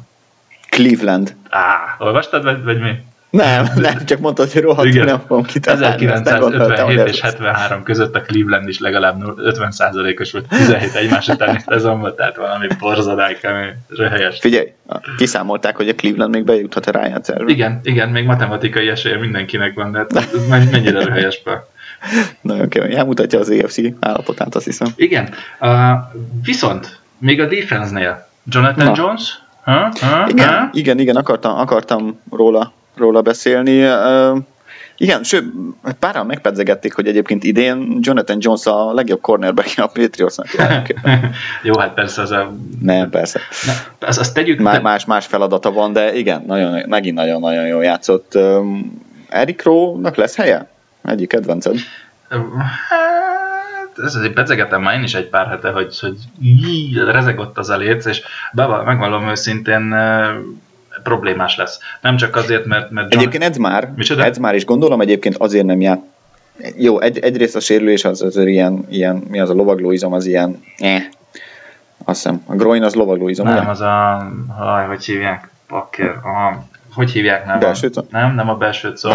Cleveland. Á, olvastad, vagy, vagy mi? Nem, nem, csak mondtad, hogy rohadtul nem fogom kitalálni. ezerkilencszázötvenhét és hetvenhárom között a Cleveland is legalább ötven százalékos volt, tizenhét egymás utáni szezonban, tehát valami borzadály, ami röhelyes. Figyelj, kiszámolták, hogy a Cleveland még bejuthat a rájátszásba. Igen, igen, még matematikai esélye mindenkinek van, de ez mennyire röhelyes be. Nagyon kemény, elmutatja az á ef cé állapotát, azt hiszem. Igen, uh, viszont még a defense-nél Jonathan Na. Jones? Ha? Ha? Igen, ha? igen, igen, akartam, akartam róla róla beszélni. Uh, igen, sőt, páran megpedzegették, hogy egyébként idén Jonathan Jones a legjobb cornerback-je a Patriotsnak. Jó, hát persze az a... Nem, persze. Ne, az, azt tegyük... Már más, más feladata van, de igen, nagyon, megint nagyon-nagyon jól játszott. Um, Eric Rowe-nak lesz helye? Egyik kedvenced. Hát, ez azért pedzegetem már én is egy pár hete, hogy, hogy így, rezegott az a léc, és bevall, megvallom őszintén... problémás lesz. Nem csak azért, mert... mert John... Egyébként edz már, edz már is gondolom, egyébként azért nem jár. Jó, egy, egyrészt a sérülés az azért ilyen, ilyen, mi az a lovaglóizom, az ilyen, eh. Azt hiszem, a groin az lovaglóizom. Nem, ugye? Az a, haj, hogy hívják, pakker, a, hogy hívják, nem a, nem, nem a belső szó.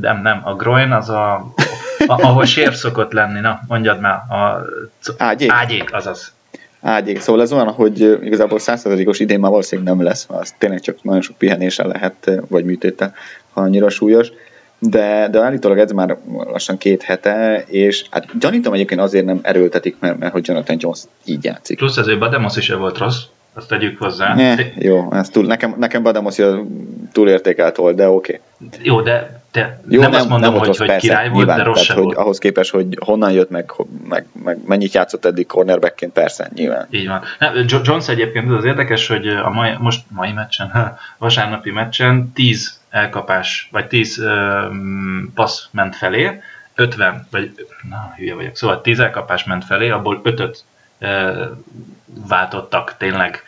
Nem, nem, a groin az a, a ahol sérv szokott lenni, na, mondjad már, a ágyék, ágyék azaz. Ágyék. Szóval ez olyan, hogy igazából száz százalékos idén már valószínűleg nem lesz, az tényleg csak nagyon sok pihenéssel lehet, vagy műtéttel, ha annyira súlyos, de, de állítólag ez már lassan két hete, és hát gyanítom egyébként azért nem erőltetik, mert, mert hogy Jonathan Jones így játszik. Plusz azért Bademosi sem volt rossz, azt tegyük hozzá. Ne, jó, ez túl, nekem, nekem Bademosi túlértékelt volt, de oké. Okay. Jó, de... Te, Jó, nem, nem azt mondom, nem hogy, rossz, hogy persze, király volt, de rossz volt. Ahhoz képest, hogy honnan jött, meg, meg, meg mennyit játszott eddig cornerbackként, persze, nyilván. Így van. Nem, Jones egyébként az érdekes, hogy a mai, most mai meccsen, vasárnapi meccsen tíz elkapás, vagy tíz um, passz ment felé, ötven, vagy na, hülye vagyok, szóval tíz elkapás ment felé, abból ötöt uh, váltottak tényleg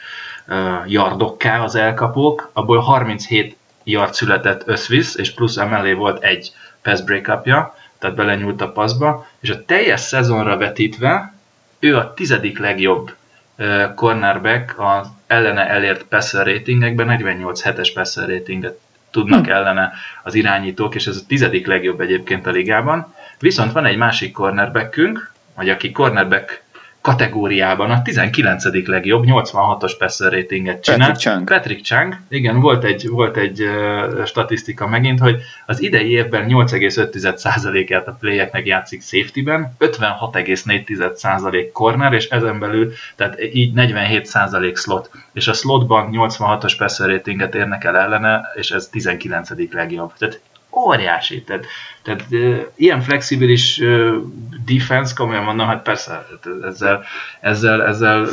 uh, yardokká az elkapók, abból harminchét yard született összvisz, és plusz emellé volt egy pass break-upja, tehát belenyúlt a passzba, és a teljes szezonra vetítve ő a tizedik legjobb uh, cornerback az ellene elért passer ratingekben, negyvennyolc hetes passer ratinget tudnak ellene az irányítók, és ez a tizedik legjobb egyébként a ligában. Viszont van egy másik cornerbackünk, vagy aki cornerback kategóriában a tizenkilencedik legjobb, nyolcvanhatos passer ratinget csinál. Patrick Chung. Patrick Chung. Igen, volt egy, volt egy uh, statisztika megint, hogy az idei évben nyolc egész öt tized százalékát a playeknek játszik safety-ben, ötvenhat egész négy tized százalék corner, és ezen belül, tehát így negyvenhét százalék slot. És a slotban nyolcvanhatos passer ratinget érnek el ellene, és ez tizenkilencedik legjobb. Tehát óriási. Tehát, tehát e, ilyen flexibilis e, defense komolyan mondom, hát persze ezzel, ezzel, ezzel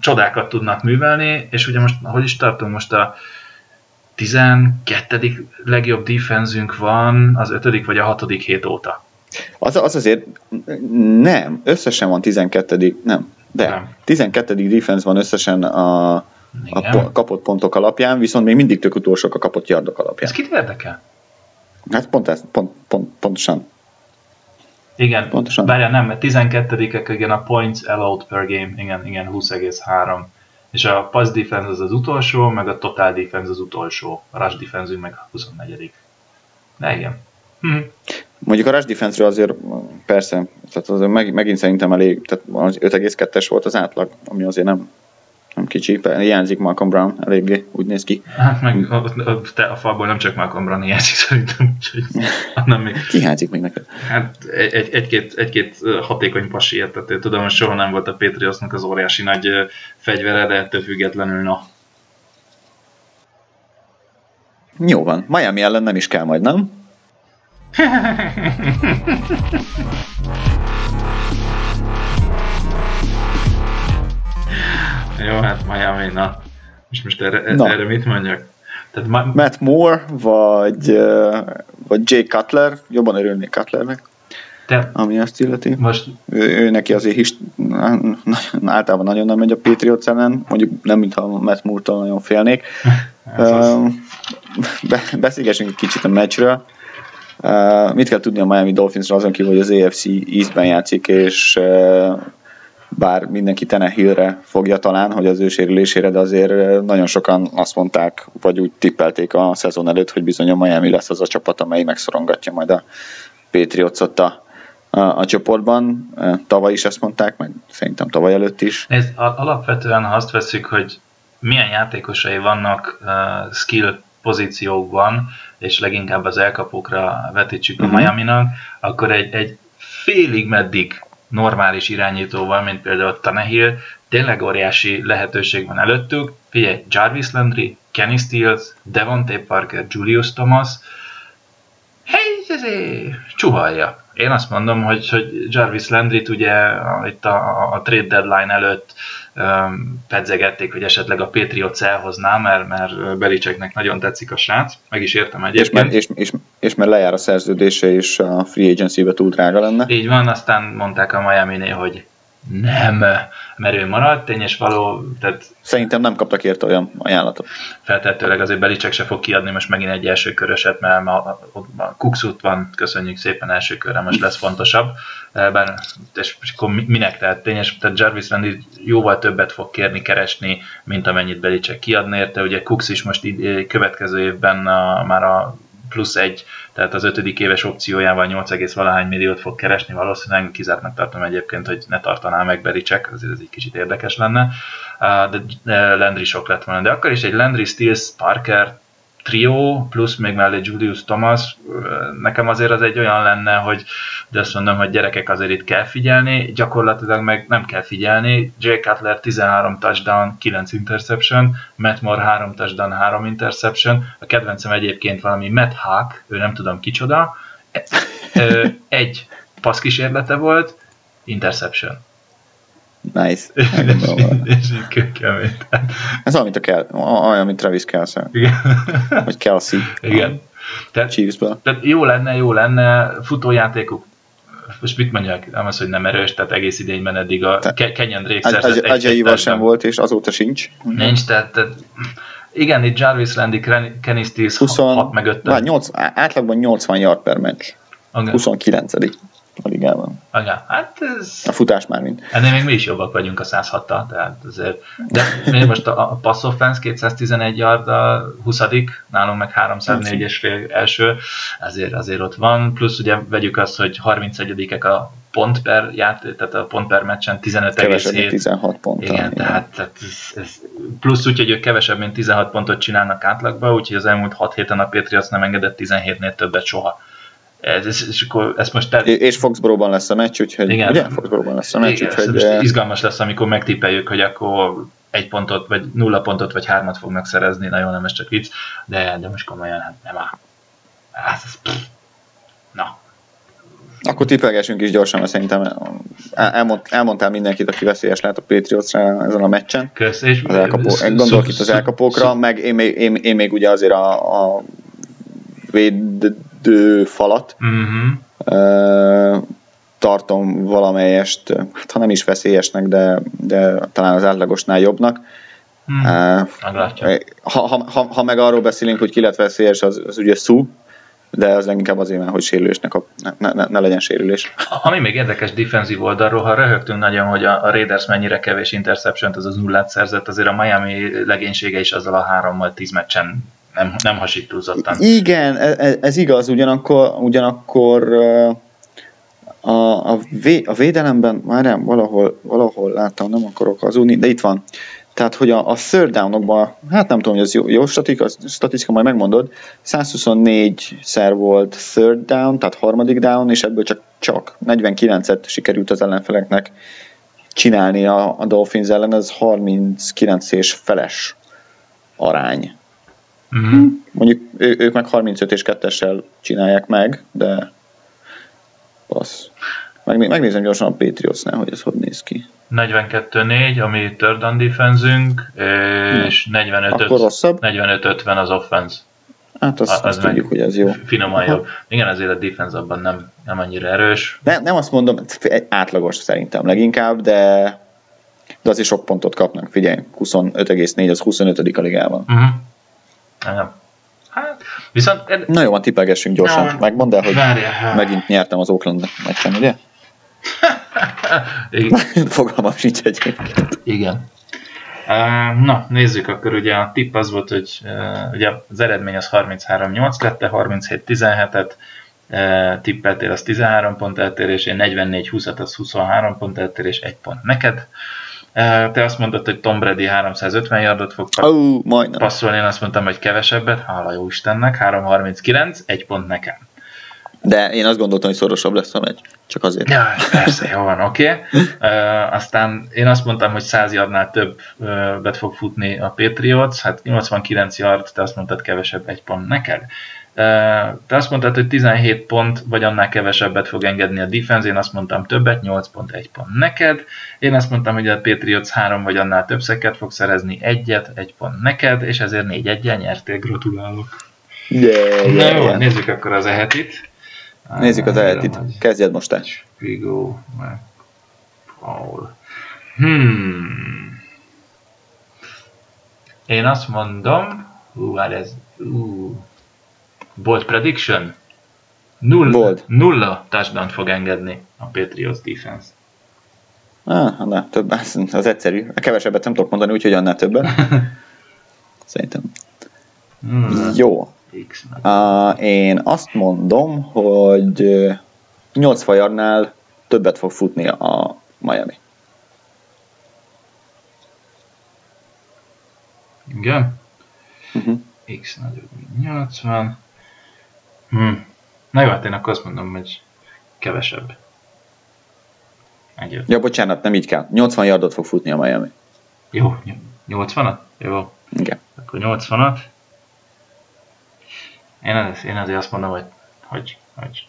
csodákat tudnak művelni, és ugye most, hogy is tartom, most a tizenkettedik legjobb defensünk van az ötödik vagy a hatodik hét óta. Az, az azért nem, összesen van tizenkettedik, nem, de nem. tizenkettedik defense van összesen a, a kapott pontok alapján, viszont még mindig tök utolsók a kapott yardok alapján. Ez kit érdekel? Hát pont ez, pont, pont, pontosan. Igen, pontosan. Bárján nem, mert tizenkettedikek igen, a points allowed per game, igen, igen húsz egész három. És a pass defense az az utolsó, meg a total defense az utolsó. A rush defense meg a huszonnegyedik. De igen. Hm. Mondjuk a rush defense-ről azért persze, tehát azért meg, megint szerintem elég, tehát az öt egész kettes volt az átlag, ami azért nem, nem kicsi, hiányzik Malcolm Brown, eléggé úgy néz ki. Hát meg a, a, te a falból nem csak Malcolm Brown hiányzik szerintem, úgyhogy annak még... Kihiányzik még neked? Hát egy, egy-két, egy-két hatékony pasi értető, tudom, hogy soha nem volt a Patriotsnak az óriási nagy fegyvere, de ettől függetlenül na. Jó van, Miami ellen nem is kell majd, nem? Jó, hát Miami, na. És most erre, na. erre mit mondjak? Tehát ma- Matt Moore, vagy, vagy Jay Cutler, jobban örülnék Cutlernek, te ami azt illeti. Most... Ő, ő neki azért is általában nagyon nem megy a Patriots ellen, mondjuk nem, mintha Matt Moore-tól nagyon félnék. Be, beszélgessünk egy kicsit a meccsről. Uh, mit kell tudni a Miami Dolphinsra azon kívül, hogy az á ef cé Eastben játszik, és uh, bár mindenki Tannehillre fogja talán, hogy az ő sérülésére, de azért nagyon sokan azt mondták, vagy úgy tippelték a szezon előtt, hogy bizony a Miami lesz az a csapat, amely megszorongatja majd a Patriotsot a, a, a csoportban. Uh, tavaly is ezt mondták, meg szerintem tavaly előtt is. Nézd, alapvetően ha azt veszük, hogy milyen játékosai vannak uh, skill pozíciókban, és leginkább az elkapókra vetítsük a uh-huh. Miaminak, akkor egy, egy félig meddig normális irányítóval, mint például Tannehill, tényleg óriási lehetőség van előttük. Figyelj, Jarvis Landry, Kenny Stills, Devontae Parker, Julius Thomas, hey, csuhalja. Én azt mondom, hogy, hogy Jarvis Landryt ugye itt a, a, a trade deadline előtt um, pedzegették, hogy esetleg a Patriots elhozná, mert, mert Belichicknek nagyon tetszik a srác, meg is értem egyébként. És, és, és, és mert lejár a szerződése, és a free agency-be túl drága lenne. Így van, aztán mondták a Miami-nél, hogy nem, mert ő maradt, tény és való, tehát... Szerintem nem kaptak érte olyan ajánlatot. Feltehetőleg azért Belichick se fog kiadni most megint egy első köröset, mert ma a Cooks út van, köszönjük szépen első körre, most lesz fontosabb. Bár, és akkor minek tehát tény, és tehát Jarvis Landry jóval többet fog kérni, keresni, mint amennyit Belichick kiadni érte. Ugye Cooks is most id- következő évben a, már a plusz egy, tehát az ötödik éves opciójával nyolc egész valahány milliót fog keresni, valószínűleg kizártnak tartom egyébként, hogy ne tartaná meg Belichick, azért ez egy kicsit érdekes lenne, de Landry sok lett volna. De akkor is egy Landry, Stills, Parker trió, plusz még mellé Julius Thomas, nekem azért az egy olyan lenne, hogy de azt mondom, hogy gyerekek azért itt kell figyelni, gyakorlatilag meg nem kell figyelni, Jay Cutler tizenhárom touchdown, kilenc interception, Matt Moore három touchdown, három interception, a kedvencem egyébként valami Matt Hack, ő nem tudom kicsoda, egy passz kísérlete volt, interception. Nice. És így kökemény. Ez olyan, mint a Kel, olyan, mint Travis Kelce. Igen. Vagy Kelsey. Igen. Tehát, tehát jó lenne, jó lenne, futójátékuk. Most mit mondják? Nem az, hogy nem erős, tehát egész idényben eddig a Te- Kenyon Drake szerzett egy Ajayival sem volt, és azóta sincs. Nincs, tehát, tehát igen, itt Jarvis Landry, Kenny Stills huszonhat meg öt. Átlagban nyolcvan yard per meccs. Okay. huszonkilencedik a ligában. Aga, hát ez... A futás már mind. Ennél még mi is jobbak vagyunk a száz hattal, tehát azért... De most a, a pass offense kétszáztizenegy yard a huszadik, nálunk meg háromszáznégy és fél első, ezért azért ott van. Plusz ugye vegyük azt, hogy harmincegyedikek a pont per játék, tehát a pont per meccsen tizenöt egész hét. Kevesebb, mint tizenhat ponttal. Igen, tehát, tehát ez, ez plusz úgy, hogy ők kevesebb, mint tizenhat pontot csinálnak átlagban, úgyhogy az elmúlt hat héten a Patriots nem engedett tizenhétnél többet soha. Ez, ez, és, akkor ezt most tehát... és Foxborough-ban lesz a meccs, úgyhogy igen, ugye? Foxborough-ban lesz a meccs, igen, úgyhogy... Most izgalmas lesz, amikor megtippeljük, hogy akkor egy pontot, vagy nulla pontot, vagy hármat fognak szerezni, na jó, nem, ez csak vicc, de, de most komolyan hát nem áll. Na. Akkor tippelgessünk is gyorsan, mert szerintem elmond, elmondtál mindenkit, aki veszélyes lehet a Patriotsra ezen a meccsen. Kösz, és az elkapó, szó, gondolok szó, itt az elkapókra, szó, meg én még, én, én még ugye azért a, a védő falat uh-huh. tartom valamelyest, hát ha nem is veszélyesnek, de, de talán az átlagosnál jobbnak. Hmm. Ha, ha, ha, ha meg arról beszélünk, hogy ki lett veszélyes, az, az ugye szú, de az leginkább azért, hogy sérülésnek a, ne, ne, ne legyen sérülés. Ami még érdekes defensív oldalról, ha röhögtünk nagyon, hogy a, a Raiders mennyire kevés interception-t, az az nullát szerzett, azért a Miami legénysége is azzal a hárommal tíz meccsen nem, nem hasítúzottan. Igen, ez, ez igaz, ugyanakkor, ugyanakkor a, a, vé, a védelemben már nem, valahol, valahol láttam, nem akarok hazudni, de itt van. Tehát, hogy a, a third down-okban, hát nem tudom, hogy ez jó, jó statika, statika, majd megmondod, száz huszonnégy szer volt third down, tehát harmadik down, és ebből csak, csak negyvenkilencet sikerült az ellenfeleknek csinálni a, a Dolphins ellen, ez harminckilenc és feles arány. Mm-hmm. Mondjuk ő, ők meg harmincöt és kettessel csinálják meg, de passz. Meg, megnézem gyorsan a Patriotsnál, hogy ez hogy néz ki. negyvenkettő négy, ami third down defense-ünk, és negyvenöt ötven az offense. Hát azt, a, az azt tudjuk, hogy ez jó. Finoman jobb. Igen, azért a defense abban nem, nem annyira erős. Nem, nem azt mondom, átlagos szerintem leginkább, de, de azért sok pontot kapnak. Figyelj, huszonöt egész négy az huszonötödik a ligában. Uh-huh. Nem. Hát, viszont... Na jó, van, tippelgessünk gyorsan. Na, megmondd el, hogy várjá. Megint nyertem az Oakland meccsen, ugye? Fogalmam sincs egyébként. Igen. Uh, na, nézzük akkor, ugye a tipp az volt, hogy uh, ugye az eredmény az harminchárom nyolc lett, te harminchét tizenhetet uh, tippeltél, az tizenhárom pont eltérés, én negyvennégy húszat, az huszonhárom pont eltérés, egy pont neked. Te azt mondtad, hogy Tom Brady háromszázötven yardot fog oh, passzolni, én azt mondtam, hogy kevesebbet, hála jó Istennek, háromszázharminckilenc, egy pont nekem. De én azt gondoltam, hogy szorosabb lesz a meccs, csak azért. Ja, persze, jó van, oké. Okay. uh, aztán én azt mondtam, hogy száz yardnál többet fog futni a Patriots, hát nyolcvankilenc yard, te azt mondtad, kevesebb, egy pont neked. Uh, te azt mondtad, hogy tizenhét pont, vagy annál kevesebbet fog engedni a defense, én azt mondtam többet, nyolc pont, egy pont neked. Én azt mondtam, hogy a Patriots három vagy annál több szeket fog szerezni, egyet, egy pont neked, és ezért négy egyel nyertél, gratulálok. Yeah, yeah, jó, yeah. Nézzük akkor az ehetit. Nézzük az ehetit, kezdjed most el. Figo, meg Paul. Hmm. Én azt mondom, hú, hát ez, hú. Bold prediction, nulla, Bold. nulla touchdown-t fog engedni a Patriots defense. Ah, na, több, az, az egyszerű. A kevesebbet nem tudok mondani, úgyhogy annál többen. Szerintem. Hmm. Jó. Uh, én azt mondom, hogy nyolcvan yardnál többet fog futni a Miami. Igen. Uh-huh. X nagyobb, mint nyolcvan. Hmm. Na jó, hát én akkor azt mondom, hogy kevesebb. Egyébként. Ja, bocsánat, nem így kell. nyolcvan yardot fog futni a Miami. Jó, nyolcvanat? Jó. Igen. Akkor nyolcvanat. Én, az, én azért azt mondom, hogy, hogy, hogy...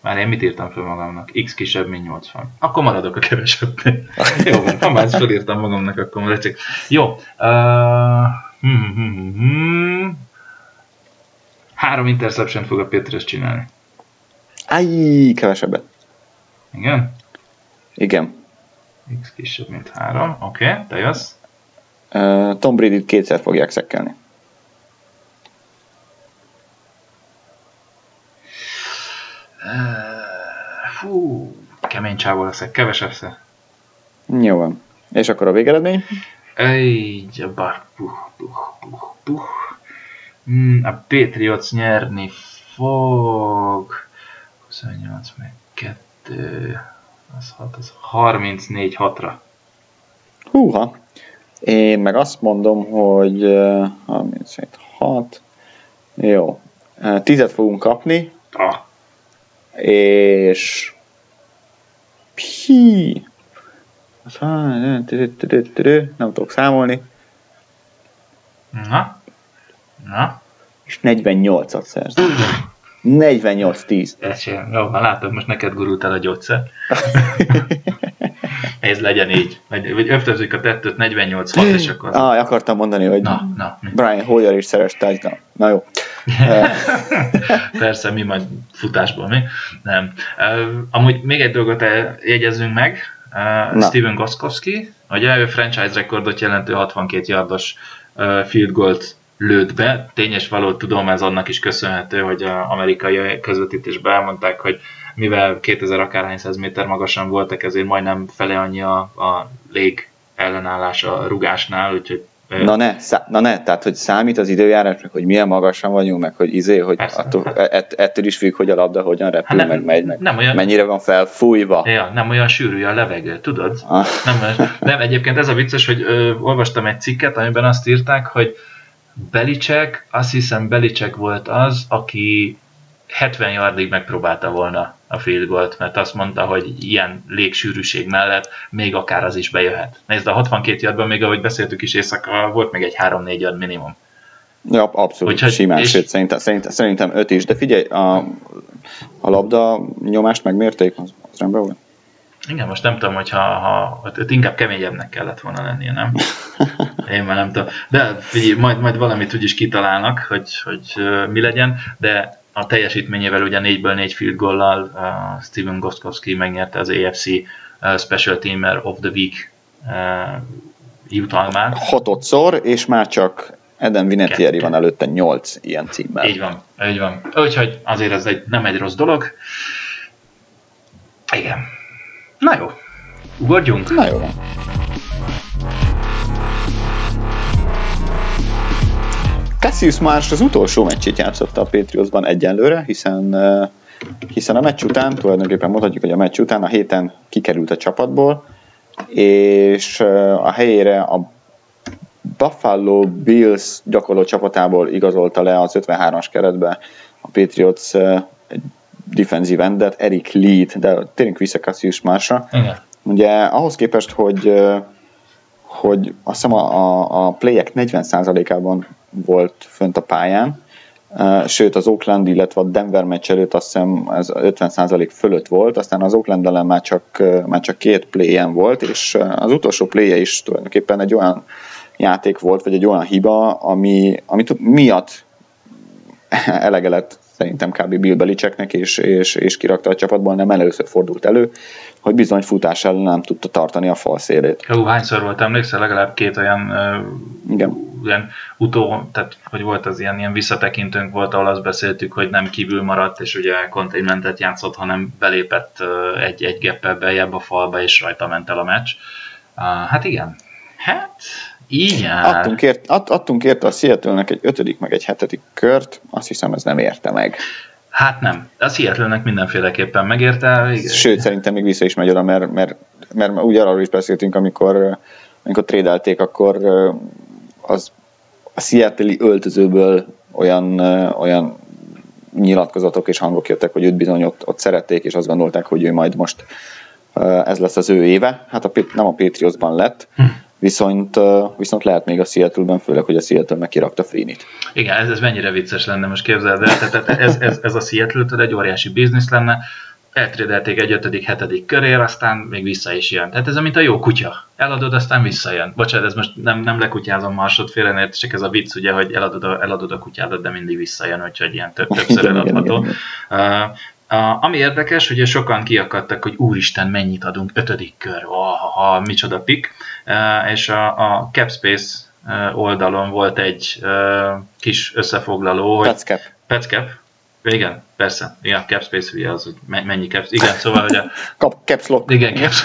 Már én mit írtam föl magamnak? X kisebb, mint nyolcvan. Akkor maradok a kevesebbnél. Jó, ha már ezt felírtam magamnak, akkor maradok csak. Jó. Uh, hmm, hmm, hmm. Három interception fog a Patriots csinálni. Ajj, kevesebbet. Igen? Igen. X kisebb, mint három. Oké, okay, te jössz. Uh, Tom Brady-t kétszer fogják szekkelni. Uh, fú, kemény csávó leszek, kevesebb szer. Jó van. És akkor a végeredmény? Így, a bar, puh, puh, puh, puh. A Patriots nyerni fog. huszonnyolc meg kettő, az hat, az harmincnégy hatra. Húha! Én meg azt mondom, hogy harmincnégy hat. Jó. Tízet fogunk kapni. Ah. És... Hí! Nem tudok számolni. Na? Na? és negyvennyolcat szerzett. negyvennyolc tíz. Jó, már látom, most neked gurultál a gyógyszer. Ez legyen így. Vagy öftözük a tettőt negyvennyolc hat, és akkor... Ah, akartam mondani, hogy na, na, Brian Hoyer is szeres touchdown. Na jó. Persze, mi majd futásból mi. Nem. Amúgy még egy dolgot jegyezzünk meg. Na. Steven Goskowski, ugye ő franchise rekordot jelentő hatvankét yardos field goalt lőtt be. Tényes való tudom, ez annak is köszönhető, hogy az amerikai közvetítésben elmondták, hogy mivel kétezer akárhány száz méter magasan voltak, ezért majdnem fele annyi a, a lég ellenállás a rugásnál, úgyhogy... Na ne, szá- na ne, tehát hogy számít az időjárásnak, hogy milyen magasan vagyunk, meg hogy izé, hogy attól, ett, ettől is függ, hogy a labda hogyan repül, hát nem, meg megy, meg nem olyan, mennyire van felfújva. Ja, nem olyan sűrű a levegő, tudod? Ah. Nem, nem, egyébként ez a vicces, hogy ö, olvastam egy cikket, amiben azt írták, hogy Belichick, azt hiszem Belichick volt az, aki hetven yardig megpróbálta volna a field goalt, mert azt mondta, hogy ilyen légsűrűség mellett még akár az is bejöhet. Nézd, a hatvankét yardban még, ahogy beszéltük is éjszaka, volt még egy három-négy yard minimum. Ja, abszolút, úgyhogy, simán, és... sőt, szerintem, szerintem, szerintem öt is, de figyelj, a, a labda nyomást megmérték, az, az rendben volt. Igen, most nem tudom, hogyha ha, ott inkább keményebbnek kellett volna lennie, nem? Én már nem tudom. De figyelj, majd, majd valamit úgyis kitalálnak, hogy, hogy uh, mi legyen, de a teljesítményével ugye négyből négy field goallal uh, Steven Goskowski megnyerte az á ef cé uh, Special Teamer of the Week uh, jutalmát. Hatodszor, és már csak Eden Vinatieri van előtte nyolc ilyen címmel. Így van, így van. Úgyhogy azért ez egy, nem egy rossz dolog. Igen. Na jó, ugorjunk. Na jó. Cassius Marsh az utolsó meccsét játszotta a Patriotsban egyenlőre, hiszen, hiszen a meccs után, tulajdonképpen mondhatjuk, hogy a meccs után a héten kikerült a csapatból, és a helyére a Buffalo Bills gyakorló csapatából igazolta le az ötvenhármas keretbe a Patriots defensive endet, Eric Leed, de térjünk vissza Cassius Marshra. Ugye ahhoz képest, hogy hogy azt hiszem a, a, a playek negyven százalékában volt fönt a pályán, sőt az Oakland, illetve a Denver meccs előtt azt hiszem ez ötven százalék fölött volt, aztán az Oakland ellen már csak, már csak két playen volt, és az utolsó playje is tulajdonképpen egy olyan játék volt, vagy egy olyan hiba, ami, ami miatt elege lett szerintem kb. Bill Belichicknek, és, és, és kirakta a csapatból, nem először fordult elő, hogy bizony futás ellen nem tudta tartani a fal szélét. Jó, hányszor volt, emlékszel, legalább két olyan, igen, ilyen utó, tehát hogy volt az ilyen, ilyen visszatekintőnk volt, ahol azt beszéltük, hogy nem kívül maradt, és ugye containmentet játszott, hanem belépett egy, egy geppel beljebb a falba, és rajta ment el a meccs. Hát igen, hát... Igen. Adtunk, ért, att, adtunk érte a Seattle-nek egy ötödik meg egy hetedik kört, azt hiszem ez nem érte meg. Hát nem, a Seattle-nek mindenféleképpen megérte. Igen. Sőt, szerintem még vissza is megy oda, mert, mert, mert úgy arról is beszéltünk, amikor, amikor trédelték, akkor az, a Seattle-i öltözőből olyan, olyan nyilatkozatok és hangok jöttek, hogy őt bizony ott, ott szerették, és azt gondolták, hogy ő majd most ez lesz az ő éve. Hát a, nem a Patriotsban lett, hm. Viszont, viszont lehet még a Seattle-ben, főleg, hogy a Seattle meg kirakta Freenit. Igen, ez, ez mennyire vicces lenne, most képzeld el. Tehát ez, ez, ez a Seattle-től egy óriási biznisz lenne. Eltrédelték egy ötödik, hetedik körér, aztán még vissza is jön. Tehát ez mint a jó kutya. Eladod, aztán visszajön. Bocsánat, ez most nem, nem lekutyázom másodfélen, mert csak ez a vicc, ugye, hogy eladod a, eladod a kutyádat, de mindig visszajön, úgyhogy ilyen több, többször eladható. Uh, ami érdekes, hogy sokan kiakadtak, hogy úristen, mennyit adunk, ötödik kör, oh, oh, micsoda pik, uh, és a, a Capspace oldalon volt egy uh, kis összefoglaló. Petscap. Petscap? Igen, persze. Igen, Capspace, ugye az, hogy mennyi Caps, igen, szóval, hogy a... Caps Lock. Igen, Caps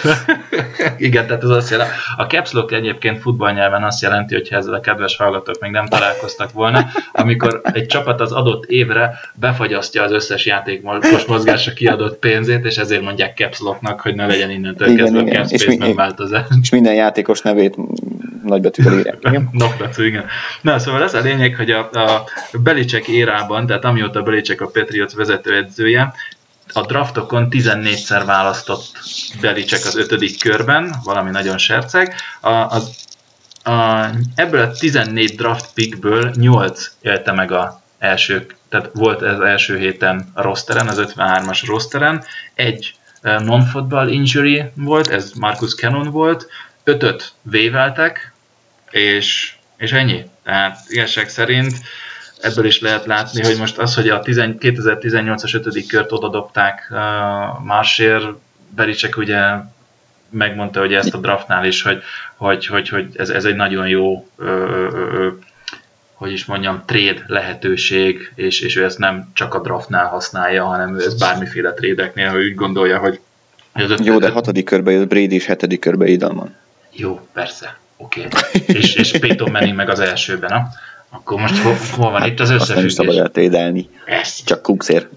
igen, tehát ez azt jelenti. A Caps Lock egyébként futballnyelven azt jelenti, hogyha ezzel a kedves hallgatók még nem találkoztak volna, amikor egy csapat az adott évre befagyasztja az összes játékos mozgásra kiadott pénzét, és ezért mondják Caps Locknak, hogy ne legyen innentől igen, kezdve igen. A Capspace megváltozás. És minden játékos nevét nagybetűvel írják. Nagybetű, igen. Na, szóval ez a lényeg, hogy a, a Belichick érában, tehát amióta Belichick a Patriots vezetőedzője, a draftokon tizennégyszer választott Belichick az ötödik körben, valami nagyon serceg. A, az, a, ebből a tizennégy draft pickből nyolc élte meg a első, tehát volt ez első héten a rosteren, az ötvenhármas rosteren, egy non-football injury volt, ez Marcus Cannon volt, ötöt véveltek, és, és ennyi. Tehát igazság szerint ebből is lehet látni, hogy most az, hogy a kétezer-tizennyolcas ötödik kört odadobták uh, Marshall, Belichick ugye megmondta, hogy ezt a draftnál is, hogy, hogy, hogy, hogy ez, ez egy nagyon jó uh, uh, hogy is mondjam, trade lehetőség, és, és ő ezt nem csak a draftnál használja, hanem ő ezt bármiféle trédeknél, hogy úgy gondolja, hogy... Az jó, de hatodik körbe jött Brady, és hetedik körbe Edelman. Jó, persze, oké. Okay. és, és Peyton Manning meg az elsőben, na? Akkor most hol, hol van hát, itt az összefüggés? Nem is szabad eltrédelni, csak Cooksért.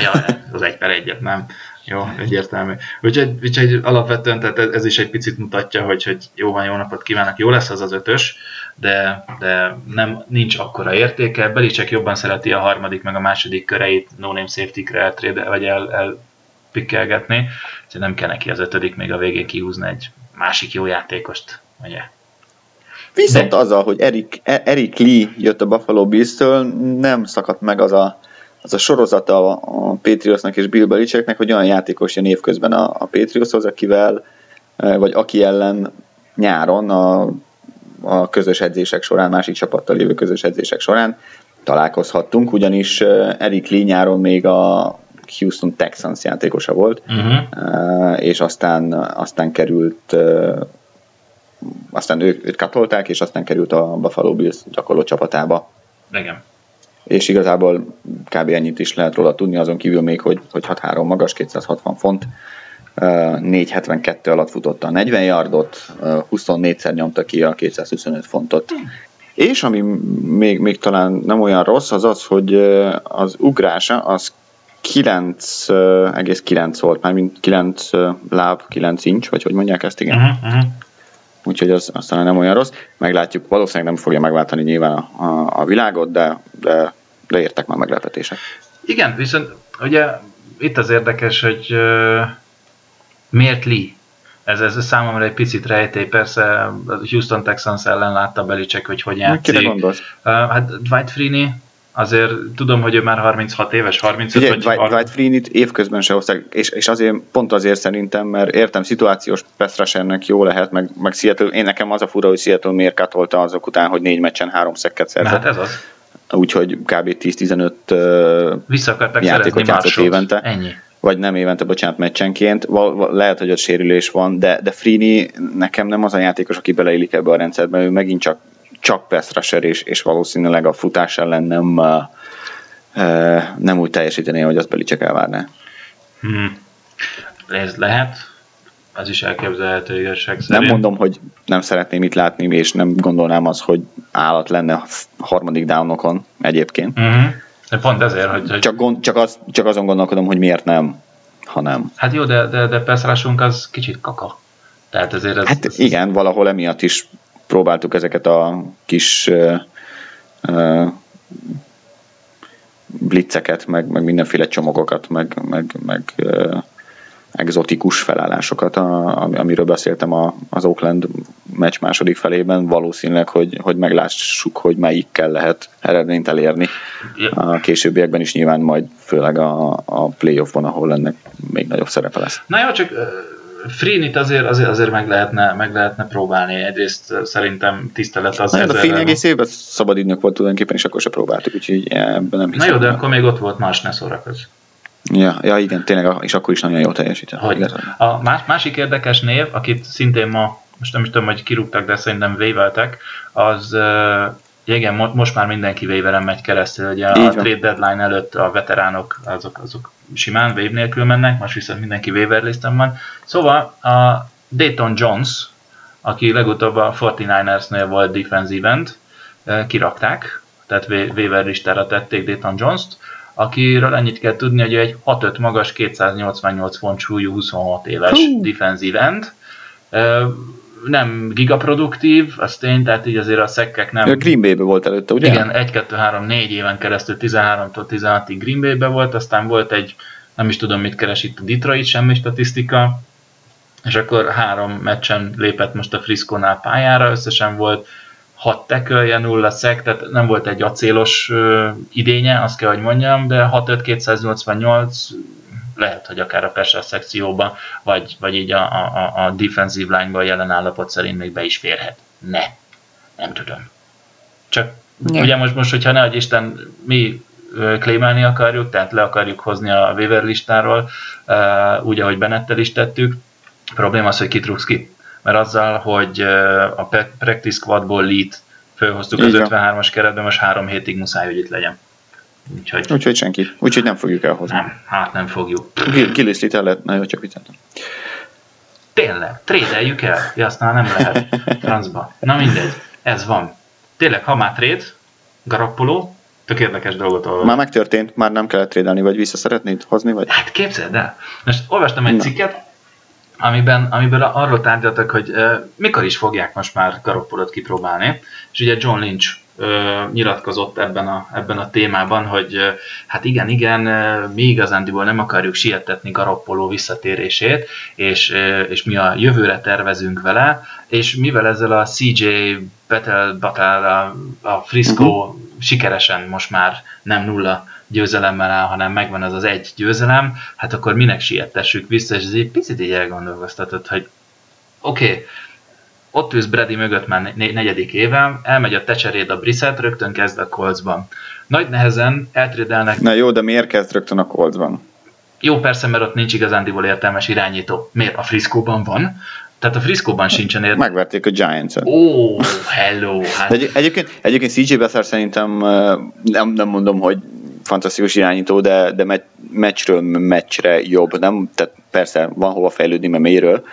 ja, az egy per egyet, nem? Jó, egyértelmű. Úgyhogy, úgyhogy alapvetően tehát ez is egy picit mutatja, hogy, hogy jó van, jó napot kívánok, jó lesz az az ötös, de, de nem, nincs akkora értéke. Belichick jobban szereti a harmadik meg a második köreit no-name safety-kre eltréde, vagy el, elpikkelgetni, úgyhogy nem kell neki az ötödik még a végén kihúzni egy másik jó játékost, ugye? Viszont de... azzal, hogy Eric, Eric Lee jött a Buffalo Bills-től, nem szakadt meg az a az a sorozata a Patriotsnak és Bill Belichicknek, hogy olyan játékos jön évközben a, a Patriotshoz, akivel, vagy aki ellen nyáron a, a közös edzések során, másik csapattal lévő közös edzések során találkozhattunk, ugyanis Eric Lee nyáron még a Houston Texans játékosa volt, uh-huh. és aztán, aztán került, aztán őt katolták, és aztán került a Buffalo Bills gyakorló csapatába. Igen. És igazából kb. Ennyit is lehet róla tudni, azon kívül még, hogy, hogy hat-három magas, kétszázhatvan font, négy hetvenkettő alatt futotta a negyven yardot, huszonnégyszer nyomta ki a kétszázhuszonöt fontot. Mm. És ami még, még talán nem olyan rossz, az az, hogy az ugrása az kilenc egész kilenc volt, mármint kilenc láb, kilenc incs, vagy hogy mondják ezt, igen. Mm-hmm. Úgyhogy az aztán nem olyan rossz. Meglátjuk, valószínűleg nem fogja megváltani nyilván a, a, a világot, de, de, de értek már meglepetések. Igen, viszont ugye itt az érdekes, hogy uh, miért Lee? Ez, ez számomra egy picit rejtély, persze a Houston Texans ellen látta Belichick, hogy hogy játszik. Kire gondolsz? Uh, hát Dwight Freeney, azért tudom, hogy ő már harminchat éves, harmincöt. Ugye, Dwight, Dwight Freeneyt évközben se hozták, és, és azért, pont azért szerintem, mert értem, szituációs pass rushernek jó lehet, meg, meg Seattle, én nekem az a fura, hogy Seattle miért katolta azok után, hogy négy meccsen három szekket szerzett. Hát ez az. Úgyhogy kb. tíz-tizenöt vissza akarták szerezni másod. Évente. Ennyi. Vagy nem évente, bocsánat, meccsenként. Val- val- lehet, hogy ott sérülés van, de, de Freeney nekem nem az a játékos, aki beleillik ebbe a rendszerbe, ő megint csak csak pass rusher és, és valószínűleg a futás ellen nem, uh, uh, nem úgy teljesítené, hogy azt Belichick elvárná. Hmm. Ez lehet. Az is elképzelhető igazság szerint. Nem mondom, hogy nem szeretném itt látni, és nem gondolnám az, hogy állat lenne a harmadik downokon egyébként. Hmm. De pont ezért, hogy... hogy... Csak, gond, csak, az, csak azon gondolkodom, hogy miért nem, ha nem. Hát jó, de, de, de pass rushunk az kicsit kaka. Tehát ezért ez, hát ez, igen, ez... valahol emiatt is próbáltuk ezeket a kis uh, uh, blitzeket, meg, meg mindenféle csomagokat, meg, meg, meg uh, egzotikus felállásokat, a, amiről beszéltem a, az Oakland meccs második felében, valószínűleg, hogy, hogy meglássuk, hogy melyikkel lehet eredményt elérni. A későbbiekben is nyilván majd főleg a, a playoffban, ahol ennek még nagyobb szerepe lesz. Na jó, csak... Freenit azért, azért, azért meg, lehetne, meg lehetne próbálni. Egyrészt szerintem tisztelet az... Na, a Freeney egész évben szabad ügynök volt tulajdonképpen, és akkor se próbáltuk, úgyhogy ebben nem hiszem. Na jó, de meg. Akkor még ott volt más, ne szórakozz. Ja, ja, igen, tényleg, és akkor is nagyon jól teljesített. A más, másik érdekes név, akit szintén ma, most nem is tudom, hogy kirúgtak, de szerintem waiveltek, az... Igen, most már mindenki waiveren megy keresztül, ugye a trade deadline előtt a veteránok azok, azok simán waiver nélkül mennek, most viszont mindenki waiver listán van. Szóval a Dayton Jones, aki legutóbb a negyvenkilenceresnél volt defensive end, kirakták, tehát waiver listára tették Dayton Jones-t, akiről ennyit kell tudni, hogy egy hat-öt magas, kétszáznyolcvannyolc font súlyú, huszonhat éves Hú. defensive end. Nem gigaproduktív, az tény, tehát így azért a szekkek nem... A Green Bay-be volt előtte, ugye? Igen, egy, kettő, három, négy éven keresztül tizenháromtól tizenhatig Green Bay-be volt, aztán volt egy, nem is tudom mit keres itt a Detroit, semmi statisztika, és akkor három meccsen lépett most a Frisco-nál pályára, összesen volt hat tackle-je, nulla sack, tehát nem volt egy acélos idénye, azt kell, hogy mondjam, de hatszázötven kétszáznyolcvannyolc, lehet, hogy akár a pressure szekcióban, vagy, vagy így a, a, a defensive line-ban jelen állapot szerint még be is férhet. Ne. Nem tudom. Csak ne. Ugye most, most, hogyha nehogy Isten mi claimálni akarjuk, tehát le akarjuk hozni a waiver listáról, úgy, ahogy Benettel is tettük, a probléma az, hogy kit rúgsz ki. Mert azzal, hogy a practice squadból lead fölhoztuk az ötvenhármas keretben, most három hétig muszáj, hogy itt legyen. Úgyhogy, Úgyhogy senki. Úgyhogy nem fogjuk elhozni. Nem, hát nem fogjuk. Kilőszít el lehet, na jó, csak viccáltam. Tényleg, trédeljük el. Ja, aztán nem lehet francba. Na mindegy, ez van. Tényleg, ha már tréd, Garoppolo, tök érdekes dolgot olvastam. Már megtörtént, már nem kellett trédelni, vagy vissza szeretnéd hozni, vagy? Hát képzeld el. Most olvastam egy na. cikket, amiben, amiből arról tárgyaltak, hogy uh, mikor is fogják most már Garoppolót kipróbálni, és ugye John Lynch uh, nyilatkozott ebben a, ebben a témában, hogy uh, hát igen, igen, uh, mi igazándiból nem akarjuk sietetni Garoppoló visszatérését, és, uh, és mi a jövőre tervezünk vele, és mivel ezzel a cé jé Battle, a, a Frisco uh-huh. sikeresen most már nem nulla győzelemmel áll, hanem megvan az az egy győzelem, hát akkor minek siettessük vissza, és ez egy picit így elgondolkoztatott, hogy oké, okay, ott ülsz Brady mögött már né- negyedik éven, elmegy a tecseréd a Brissett, rögtön kezd a Coltsban. Nagy nehezen eltrédelnek... Na jó, de miért kezd rögtön a Coltsban? Jó, persze, mert ott nincs igazándiból értelmes irányító. Miért? A Frisco-ban van. Tehát a Frisco-ban sincsen érde. Megverték a Giants-et. Ó, oh, hello! Hát. Egy- egyébként, egyébként cé jé Bessar szerintem, nem, nem mondom, hogy fantasztikus irányító, de, de me- meccsről meccsre jobb, nem? Tehát persze van hova fejlődni, mert mélyről,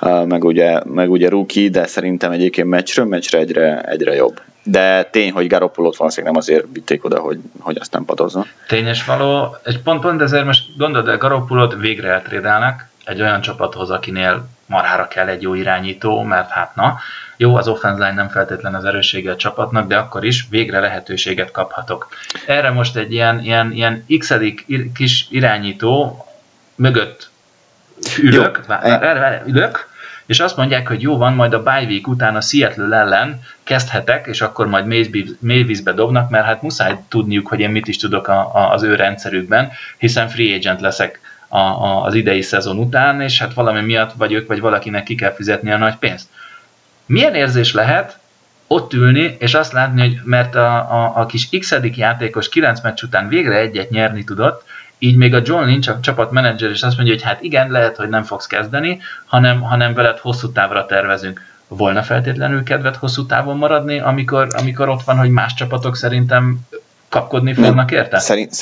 uh, meg, ugye, meg ugye rookie, de szerintem egyébként meccsről meccsre egyre, egyre jobb. De tény, hogy Garoppolót valószínűleg nem azért vitték oda, hogy, hogy aztán padozzon. Tényes való, és pont-pont ezért most gondolod, hogy Garoppolót végre eltrédelnek egy olyan csapathoz, akinél marhára kell egy jó irányító, mert hát na, jó, az offense line nem feltétlen az erőssége a csapatnak, de akkor is végre lehetőséget kaphatok. Erre most egy ilyen, ilyen, ilyen x-edik ir- kis irányító mögött ülök, vá- vá- vá- ülök, és azt mondják, hogy jó van, majd a bye week után a Seattle ellen kezdhetek, és akkor majd mély vízbe dobnak, mert hát muszáj tudniuk, hogy én mit is tudok a, a, az ő rendszerükben, hiszen free agent leszek a, a, az idei szezon után, és hát valami miatt vagy ők, vagy valakinek ki kell fizetni a nagy pénzt. Milyen érzés lehet ott ülni, és azt látni, hogy mert a, a, a kis x-edik játékos kilenc meccs után végre egyet nyerni tudott, így még a John Lynch, a csapatmenedzser is azt mondja, hogy hát igen, lehet, hogy nem fogsz kezdeni, hanem, hanem veled hosszú távra tervezünk. Volna feltétlenül kedved hosszú távon maradni, amikor, amikor ott van, hogy más csapatok szerintem kapkodni fognak érte? Szerint,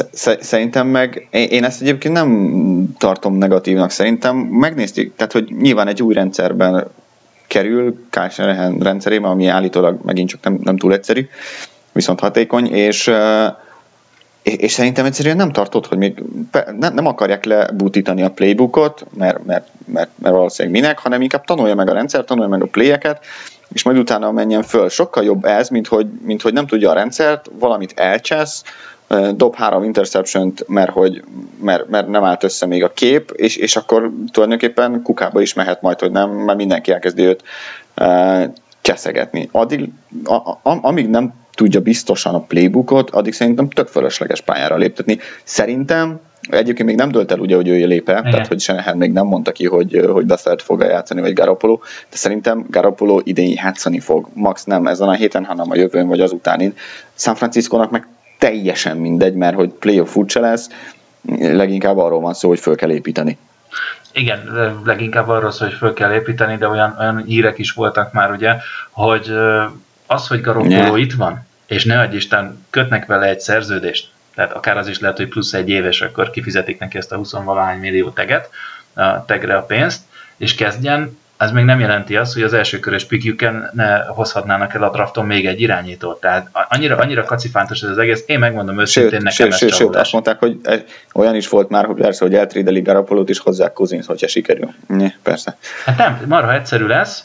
szerintem meg, én ezt egyébként nem tartom negatívnak, szerintem megnéztük, tehát hogy nyilván egy új rendszerben kerül Kyle Shanahan rendszerében, ami állítólag megint csak nem, nem túl egyszerű, viszont hatékony, és, és szerintem egyszerűen nem tartott, hogy még nem, nem akarják lebutítani a playbookot, mert, mert, mert, mert valószínűleg minek, hanem inkább tanulja meg a rendszer, tanulja meg a playeket, és majd utána menjen föl. Sokkal jobb ez, mint hogy, mint hogy nem tudja a rendszert, valamit elcsesz, dob három interceptiont, mert, hogy, mert, mert nem állt össze még a kép, és, és akkor tulajdonképpen kukába is mehet majd, hogy nem, mert mindenki elkezdi őt e, cseszegetni. Addig, a, a, amíg nem tudja biztosan a playbookot, addig szerintem tök fölösleges pályára léptetni. Szerintem egyébként még nem dölt el ugye, hogy ő lép el, tehát hogy Shanahan még nem mondta ki, hogy, hogy Bessart fog játszani, vagy Garoppolo, de szerintem Garoppolo idén játszani fog. Max nem ezen a héten, hanem a jövőn, vagy azutánin. San Francisco-nak meg teljesen mindegy, mert hogy playoff furcsa lesz, leginkább arról van szó, hogy föl kell építeni. Igen, leginkább arról szó, hogy föl kell építeni, de olyan, olyan hírek is voltak már, ugye, hogy az, hogy Garoppolo itt van, és ne adj Isten, kötnek vele egy szerződést, tehát akár az is lehet, hogy plusz egy éves, akkor kifizetik neki ezt a huszonvalahány millió teget, a tegre a pénzt, és kezdjen, ez még nem jelenti azt, hogy az első körös pikjüken ne hozhatnának el a drafton még egy irányítót. Tehát annyira, annyira kacifántos ez az egész, én megmondom őszintén, sőt, nekem sőt, ez sőt, csalódás. Sőt, azt mondták, hogy olyan is volt már, hogy persze, hogy eltrédelik Garoppolót is hozzá Cousins, hogyha sikerül. Né, persze. Hát nem, marha egyszerű lesz.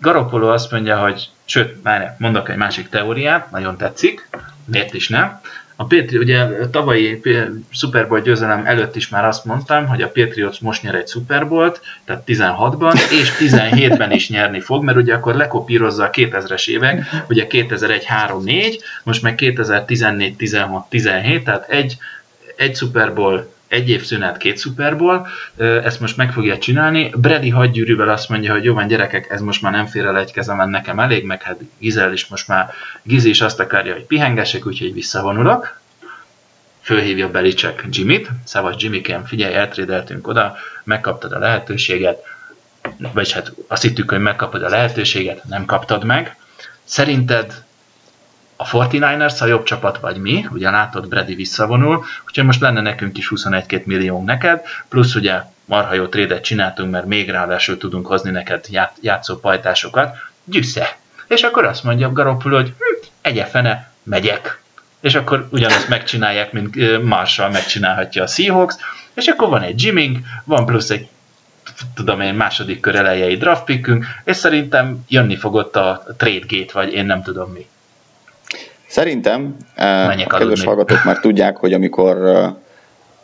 Garoppolo azt mondja, hogy, sőt, már mondok egy másik teóriát, nagyon tetszik, miért is nem. A Patriot, ugye a tavalyi Super Bowl győzelem előtt is már azt mondtam, hogy a Patriots most nyer egy Super Bowlt, tehát tizenhatban, és tizenhétben is nyerni fog, mert ugye akkor lekopírozza a kétezres évek, ugye kétezer-egy, három, négy, most meg kétezer-tizennégy, tizenhat, tizenhét, tehát egy, egy Super Bowl, egy év szünet, két Super Bowl, ezt most meg fogja csinálni. Brady hadgyűrűvel azt mondja, hogy jó van gyerekek, ez most már nem fér el egy kezemen, nekem elég, meg hát Gizel is most már, Gizi is azt akarja, hogy pihengesek, úgyhogy visszavonulok. Fölhívja Belichick Jimmy-t, szevasz Jimmy-kém, figyelj, eltrédeltünk oda, megkaptad a lehetőséget, vagy hát azt hittük, hogy megkapod a lehetőséget, nem kaptad meg. Szerinted a negyvenkilencesek a jobb csapat vagy mi, ugye látod, Brady visszavonul, úgyhogy most lenne nekünk is huszonegy-két milliónk neked, plusz ugye marha jó trédet csináltunk, mert még ráadásul tudunk hozni neked játszó pajtásokat, gyüssze! És akkor azt mondja Garoppolo, hogy hm, egye fene, megyek! És akkor ugyanazt megcsinálják, mint Marshall megcsinálhatja a Seahawks, és akkor van egy Jimmy, van plusz egy tudom én, második kör elejei draft pickünk, és szerintem jönni fog ott a trade gate, vagy én nem tudom mi. Szerintem Menjek a kedves hallgatók már tudják, hogy amikor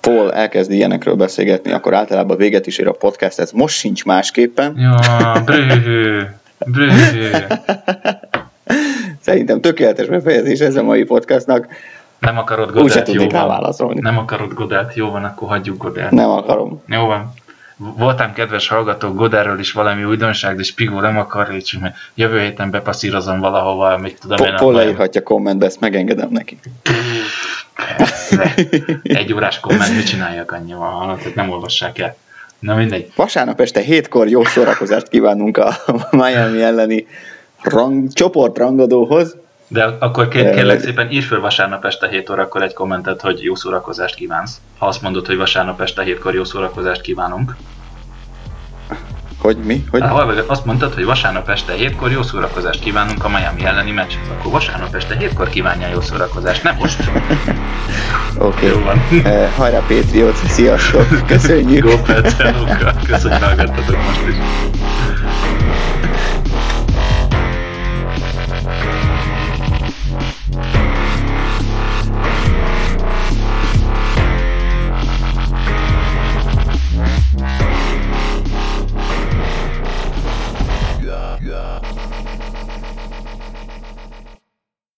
Paul elkezd ilyenekről beszélgetni, akkor általában véget is ér a podcast, ez most sincs másképpen. Ja, brühű, brühű. Szerintem tökéletes befejezés ez a mai podcastnak. Nem akarod Godát, jó van. Nem akarod Godát, jó van, akkor hagyjuk Godát. Nem akarom. Jó van. Voltam kedves hallgatók, Godáról is valami újdonság, és Pigó nem akarja, csak mert jövő héten bepasszírozom valahova, amit tudom én. Paul leírhatja kommentbe, ezt megengedem neki. Persze. Egy órás komment, mit csináljak annyival, hanem nem olvassák el. Na mindegy. Vasárnap este hétkor jó szórakozást kívánunk a Miami elleni rang, csoportrangadóhoz. De akkor kér, kérlek szépen írj föl vasárnap este hét órakor egy kommentet, hogy jó szórakozást kívánsz. Ha azt mondod, hogy vasárnap este hétkor jó szórakozást kívánunk. Hogy mi? Hogy hát, azt mondtad, hogy vasárnap este hétkor jó szórakozást kívánunk a Miami elleni meccshez. Akkor vasárnap este hétkor kívánja jó szórakozást, nem most. Oké, jó van. uh, hajrá Patriots, sziasztok, köszönjük. Go Pets, hello, köszönjük, hallgattatok most is.